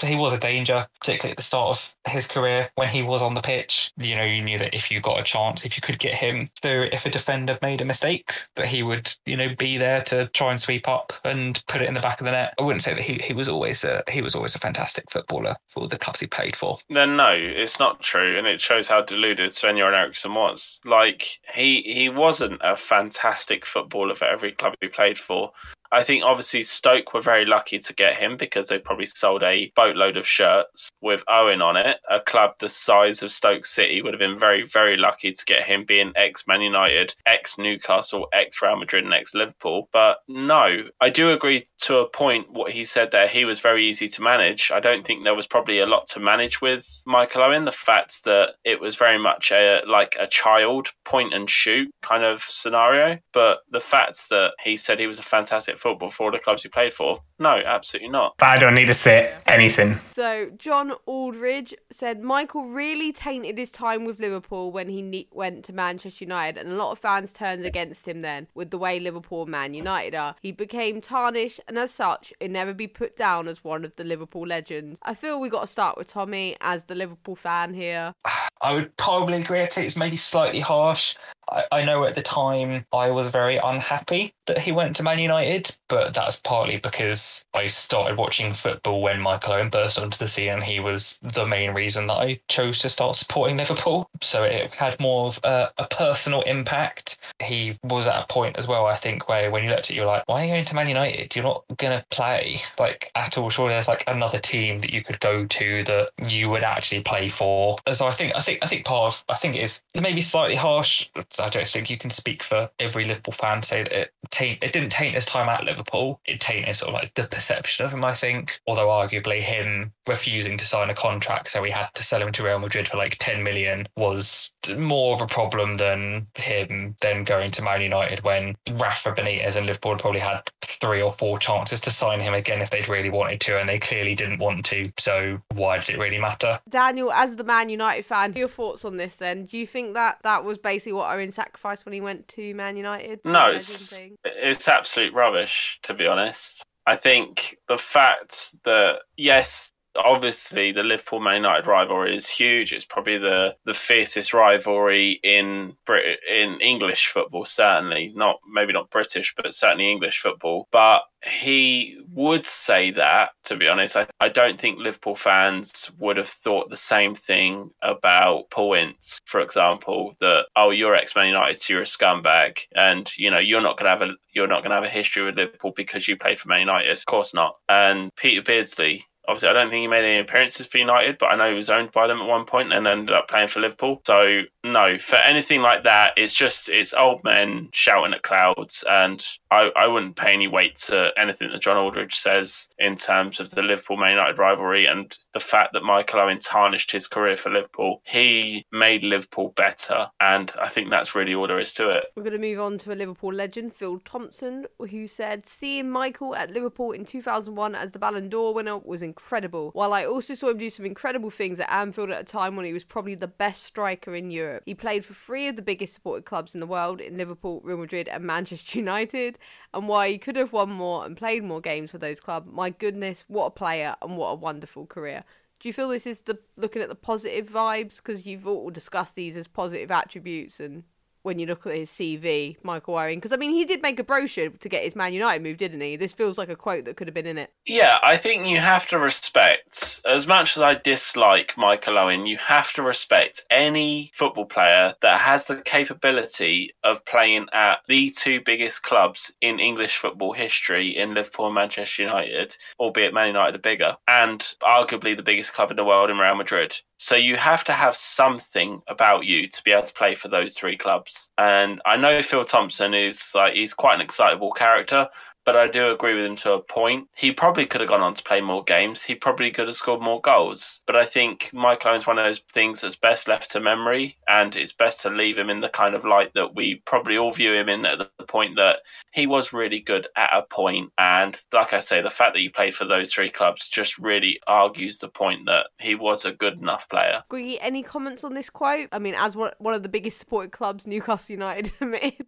he was a danger, particularly at the start of his career when he was on the pitch. You know, you knew that if you got a chance, if you could get him through, if a defender made a mistake, that he would, you know, be there to try and sweep up and put it in the back of the net. I wouldn't say that he, he was always a he was always a fantastic footballer for the clubs he played for. Then no, it's not true, and it shows how deluded Sven-Göran Eriksson was. Like, he he wasn't a fantastic footballer for every club he played for. I think obviously Stoke were very lucky to get him because they probably sold a boatload of shirts with Owen on it. A club the size of Stoke City would have been very, very lucky to get him, being ex-Man United, ex-Newcastle, ex-Real Madrid and ex-Liverpool. But no, I do agree to a point what he said there. He was very easy to manage. I don't think there was probably a lot to manage with Michael Owen. The fact that it was very much a like a child point and shoot kind of scenario. But the fact that he said he was a fantastic football for the clubs he played for? No, absolutely not. But I don't need to say anything. So John Aldridge said Michael really tainted his time with Liverpool when he ne- went to Manchester United, and a lot of fans turned against him then with the way Liverpool and Man United are. He became tarnished, and as such it never be put down as one of the Liverpool legends. I feel we got to start with Tommy as the Liverpool fan here. I would probably agree. I think it's maybe slightly harsh. I, I know at the time I was very unhappy that he went to Man United, but that's partly because I started watching football when Michael Owen burst onto the scene, and he was the main reason that I chose to start supporting Liverpool. So it had more of a, a personal impact. He was at a point as well, I think, where when you looked at it, you were like, why are you going to Man United? You're not going to play like at all. Surely there's like another team that you could go to that you would actually play for. So I think I think I think part of I think it is maybe slightly harsh So I don't think you can speak for every Liverpool fan, say that it taint, it didn't taint his time at Liverpool. It tainted sort of like the perception of him, I think. Although arguably him refusing to sign a contract, so we had to sell him to Real Madrid for like ten million, was more of a problem than him then going to Man United, when Rafa Benitez and Liverpool had probably had three or four chances to sign him again if they'd really wanted to, and they clearly didn't want to. So why did it really matter? Daniel, as the Man United fan, your thoughts on this then? Do you think that that was basically what Owen sacrificed when he went to Man United? No, it's, it's absolute rubbish, to be honest. I think the fact that, yes, obviously the Liverpool-Man United rivalry is huge. It's probably the, the fiercest rivalry in Brit- in English football, certainly. Not maybe not British, but certainly English football. But he would say that, to be honest. I, I don't think Liverpool fans would have thought the same thing about Paul Ince, for example, that, oh, you're ex-Man United, so you're a scumbag, and you know you're not gonna have a you're not gonna have a history with Liverpool because you played for Man United. Of course not. And Peter Beardsley, obviously, I don't think he made any appearances for United, but I know he was owned by them at one point and ended up playing for Liverpool. So, no, for anything like that, it's just, it's old men shouting at clouds. And I, I wouldn't pay any weight to anything that John Aldridge says in terms of the Liverpool-Man United rivalry and the fact that Michael Owen tarnished his career for Liverpool. He made Liverpool better, and I think that's really all there is to it. We're going to move on to a Liverpool legend, Phil Thompson, who said, seeing Michael at Liverpool in two thousand one as the Ballon d'Or winner was incredible. Incredible. While I also saw him do some incredible things at Anfield at a time when he was probably the best striker in Europe. He played for three of the biggest supported clubs in the world in Liverpool, Real Madrid and Manchester United. And while he could have won more and played more games for those clubs, my goodness, what a player and what a wonderful career. Do you feel this is the looking at the positive vibes? Because you've all discussed these as positive attributes, and when you look at his C V, Michael Owen, because I mean he did make a brochure to get his Man United move, didn't he? This feels like a quote that could have been in it. Yeah, I think you have to respect, as much as I dislike Michael Owen, you have to respect any football player that has the capability of playing at the two biggest clubs in English football history in Liverpool and Manchester United, albeit Man United are bigger, and arguably the biggest club in the world in Real Madrid. So you have to have something about you to be able to play for those three clubs. And I know Phil Thompson is like, he's quite an excitable character, but I do agree with him to a point. He probably could have gone on to play more games. He probably could have scored more goals. But I think Michael Owen's one of those things that's best left to memory, and it's best to leave him in the kind of light that we probably all view him in, at the point that he was really good at a point. And like I say, the fact that he played for those three clubs just really argues the point that he was a good enough player. Griggy, any comments on this quote? I mean, as one of the biggest supported clubs, Newcastle United.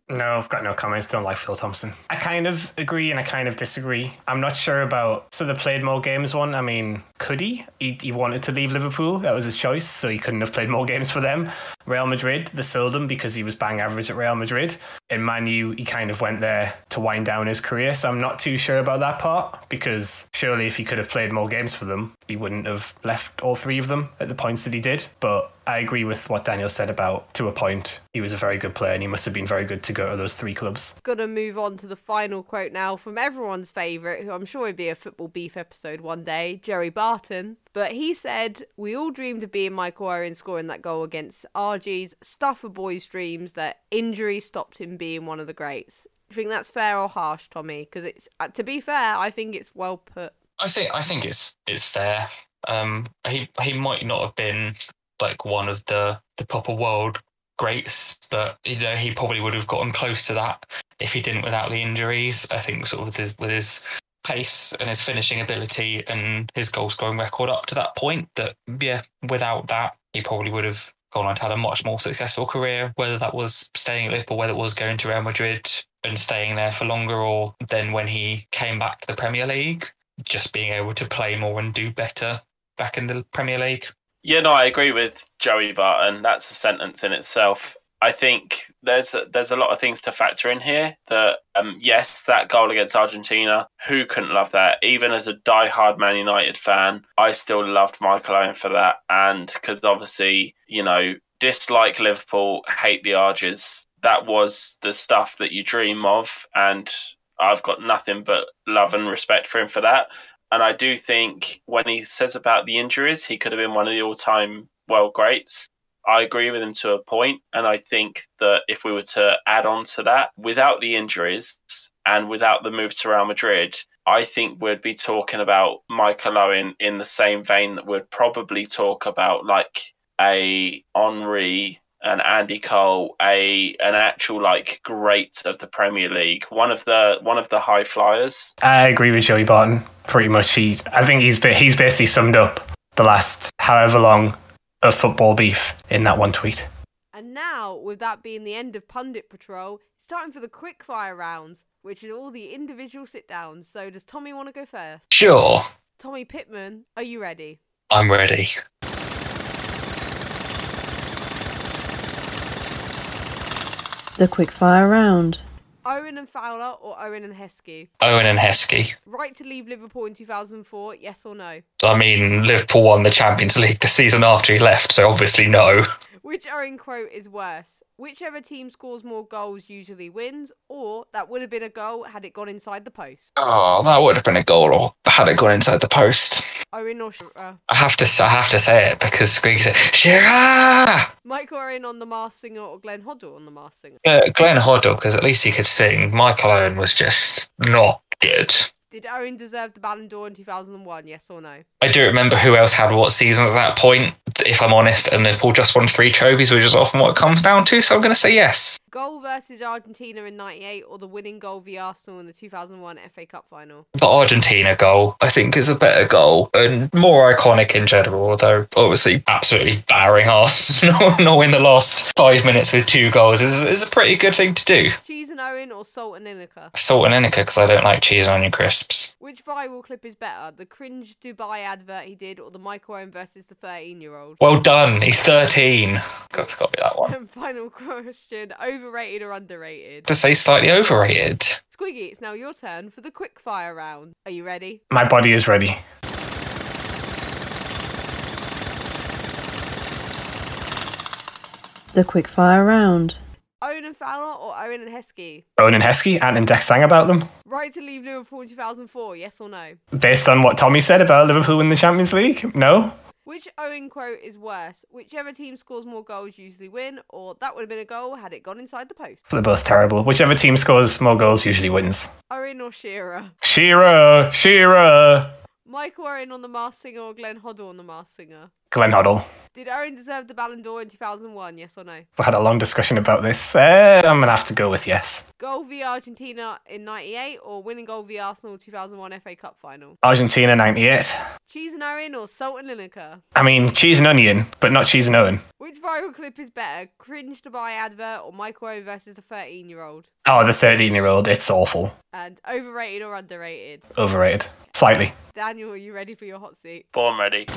No, I've got no comments. Don't like Phil Thompson. I kind of agree and I kind of disagree. I'm not sure about so the played more games one. I mean, could he? he? He wanted to leave Liverpool. That was his choice, so he couldn't have played more games for them. Real Madrid, they sold him because he was bang average at Real Madrid. And Man U, he kind of went there to wind down his career, so I'm not too sure about that part, because surely if he could have played more games for them, he wouldn't have left all three of them at the points that he did. But I agree with what Daniel said about, to a point, he was a very good player and he must have been very good to go to those three clubs. Gonna move on to the final quote now from everyone's favourite, who I'm sure would be a Football Beef episode one day, Jerry Barton. But he said, we all dreamed of being Michael Owen scoring that goal against R G's. Stuff a boy's dreams that injury stopped him being one of the greats. Do you think that's fair or harsh, Tommy? Because it's, to be fair, I think it's well put. I think I think it's it's fair. Um, he he might not have been like one of the, the proper world greats, but you know he probably would have gotten close to that if he didn't without the injuries. I think sort of with his, with his pace and his finishing ability and his goal scoring record up to that point, that yeah, without that he probably would have gone on to have a much more successful career, whether that was staying at Liverpool, whether it was going to Real Madrid and staying there for longer, or then when he came back to the Premier League, just being able to play more and do better back in the Premier League. Yeah, no, I agree with Joey Barton. That's a sentence in itself. I think there's there's a lot of things to factor in here. That um, yes, that goal against Argentina, who couldn't love that? Even as a diehard Man United fan, I still loved Michael Owen for that. And because obviously, you know, dislike Liverpool, hate the Arges. That was the stuff that you dream of, and I've got nothing but love and respect for him for that. And I do think when he says about the injuries, he could have been one of the all-time world greats. I agree with him to a point, and I think that if we were to add on to that, without the injuries and without the move to Real Madrid, I think we'd be talking about Michael Owen in the same vein that we'd probably talk about like a Henry, an Andy Cole, a an actual like great of the Premier League, one of the one of the high flyers. I agree with Joey Barton pretty much. He, I think he's he's basically summed up the last however long of Football Beef in that one tweet. And now, with that being the end of Pundit Patrol, it's time for the quickfire rounds, which is all the individual sit-downs. So does Tommy want to go first? Sure. Tommy Pittman, are you ready? I'm ready. The quickfire round. Owen and Fowler or Owen and Heskey? Owen and Heskey. Right to leave Liverpool in two thousand four, yes or no? I mean, Liverpool won the Champions League the season after he left, so obviously no. Which Owen quote is worse? Whichever team scores more goals usually wins, or that would have been a goal had it gone inside the post? Oh, that would have been a goal or had it gone inside the post. Owen or Shearer? I have to, I have to say it because Squeaky said, Shearer! Michael Owen on The Masked Singer or Glenn Hoddle on The Masked Singer? Uh, Glenn Hoddle, because at least he could sing. Michael Owen was just not good. Did Owen deserve the Ballon d'Or in two thousand one, yes or no? I do remember who else had what seasons at that point, if I'm honest, and Liverpool just won three trophies, which is often what it comes down to, so I'm going to say yes. Goal versus Argentina in ninety-eight or the winning goal v Arsenal in the two thousand one F A Cup final? The Argentina goal, I think, is a better goal and more iconic in general, although obviously absolutely barring Arsenal not in the last five minutes with two goals is, is a pretty good thing to do. Cheese and Owen or Salt and Lineker? Salt and Lineker, because I don't like cheese and onion crisps. Which viral clip is better, the cringe Dubai advert he did or the Michael Owen versus the thirteen-year-old? Well done, he's thirteen. God, it's got to be that one. And final question, overrated or underrated? To say slightly overrated. Squiggy, it's now your turn for the quickfire round. Are you ready? My body is ready. The quickfire round. Owen and Fowler or Owen and Heskey? Owen and Heskey, Ant and Dex sang about them. Right to leave Liverpool in two thousand four, yes or no? Based on what Tommy said about Liverpool winning the Champions League, no. Which Owen quote is worse? Whichever team scores more goals usually win, or that would have been a goal had it gone inside the post? They're both terrible. Whichever team scores more goals usually wins. Owen or Shearer? Shearer! Shearer! Michael Owen on The Masked Singer or Glenn Hoddle on The Masked Singer? Glenn Hoddle. Did Owen deserve the Ballon d'Or in two thousand one, yes or no? We had a long discussion about this. Uh, I'm going to have to go with yes. Goal v Argentina in ninety-eight or winning goal v Arsenal two thousand one F A Cup final? Argentina ninety-eight. Cheese and Owen or Salt and Lineker? I mean, cheese and onion, but not cheese and Owen. Which viral clip is better, cringe Dubai advert or Michael Owen versus a thirteen-year-old? Oh, the thirteen-year-old. It's awful. And overrated or underrated? Overrated. Slightly. Daniel, are you ready for your hot seat? Born ready.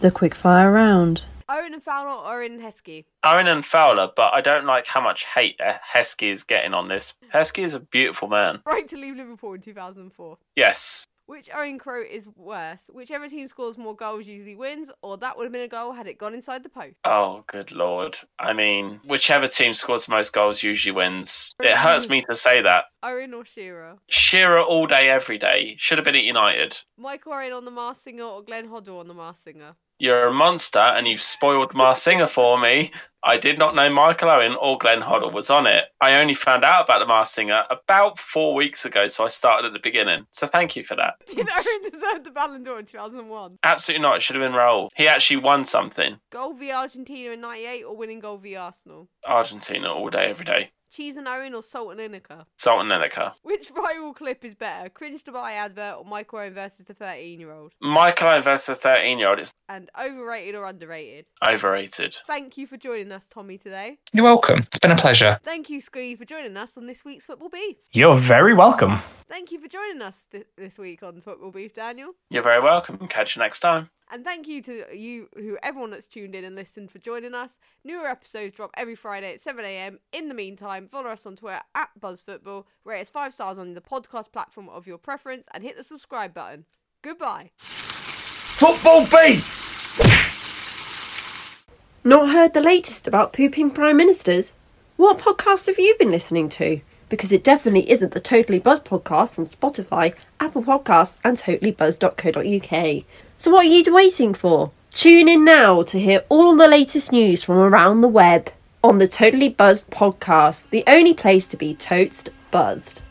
The quickfire round. Owen and Fowler or Owen and Heskey? Owen and Fowler, but I don't like how much hate Heskey is getting on this. Heskey is a beautiful man. Right to leave Liverpool in two thousand four. Yes. Which Owen quote is worse? Whichever team scores more goals usually wins, or that would have been a goal had it gone inside the post? Oh, good lord. I mean, whichever team scores the most goals usually wins. It hurts me to say that. Owen or Shearer? Shearer all day, every day. Should have been at United. Michael Owen on The Masked Singer or Glenn Hoddle on The Masked Singer? You're a monster and you've spoiled Masked Singer for me. I did not know Michael Owen or Glenn Hoddle was on it. I only found out about The Masked Singer about four weeks ago, so I started at the beginning. So thank you for that. Did Owen deserve the Ballon d'Or in two thousand one? Absolutely not. It should have been Raul. He actually won something. Goal v Argentina in ninety-eight or winning goal v Arsenal? Argentina all day, every day. Cheese and Owen or Salt and Lineker? Salt and Lineker. Which viral clip is better? Cringe Dubai advert or Michael Owen versus the thirteen-year-old? Michael Owen versus the thirteen-year-old. It's... And overrated or underrated? Overrated. Thank you for joining us, Tommy, today. You're welcome. It's been a pleasure. Thank you, Squee, for joining us on this week's Football Beef. You're very welcome. Thank you for joining us th- this week on Football Beef, Daniel. You're very welcome. Catch you next time. And thank you to you, who everyone that's tuned in and listened for joining us. Newer episodes drop every Friday at seven a.m. In the meantime, follow us on Twitter at BuzzFootball, rate us five stars on the podcast platform of your preference, and hit the subscribe button. Goodbye. Football Beef! Not heard the latest about pooping prime ministers? What podcast have you been listening to? because it definitely isn't the Totally Buzzed podcast on Spotify, Apple Podcasts and totally buzz dot co dot U K. So what are you waiting for? Tune in now to hear all the latest news from around the web on the Totally Buzzed podcast, the only place to be totes buzzed.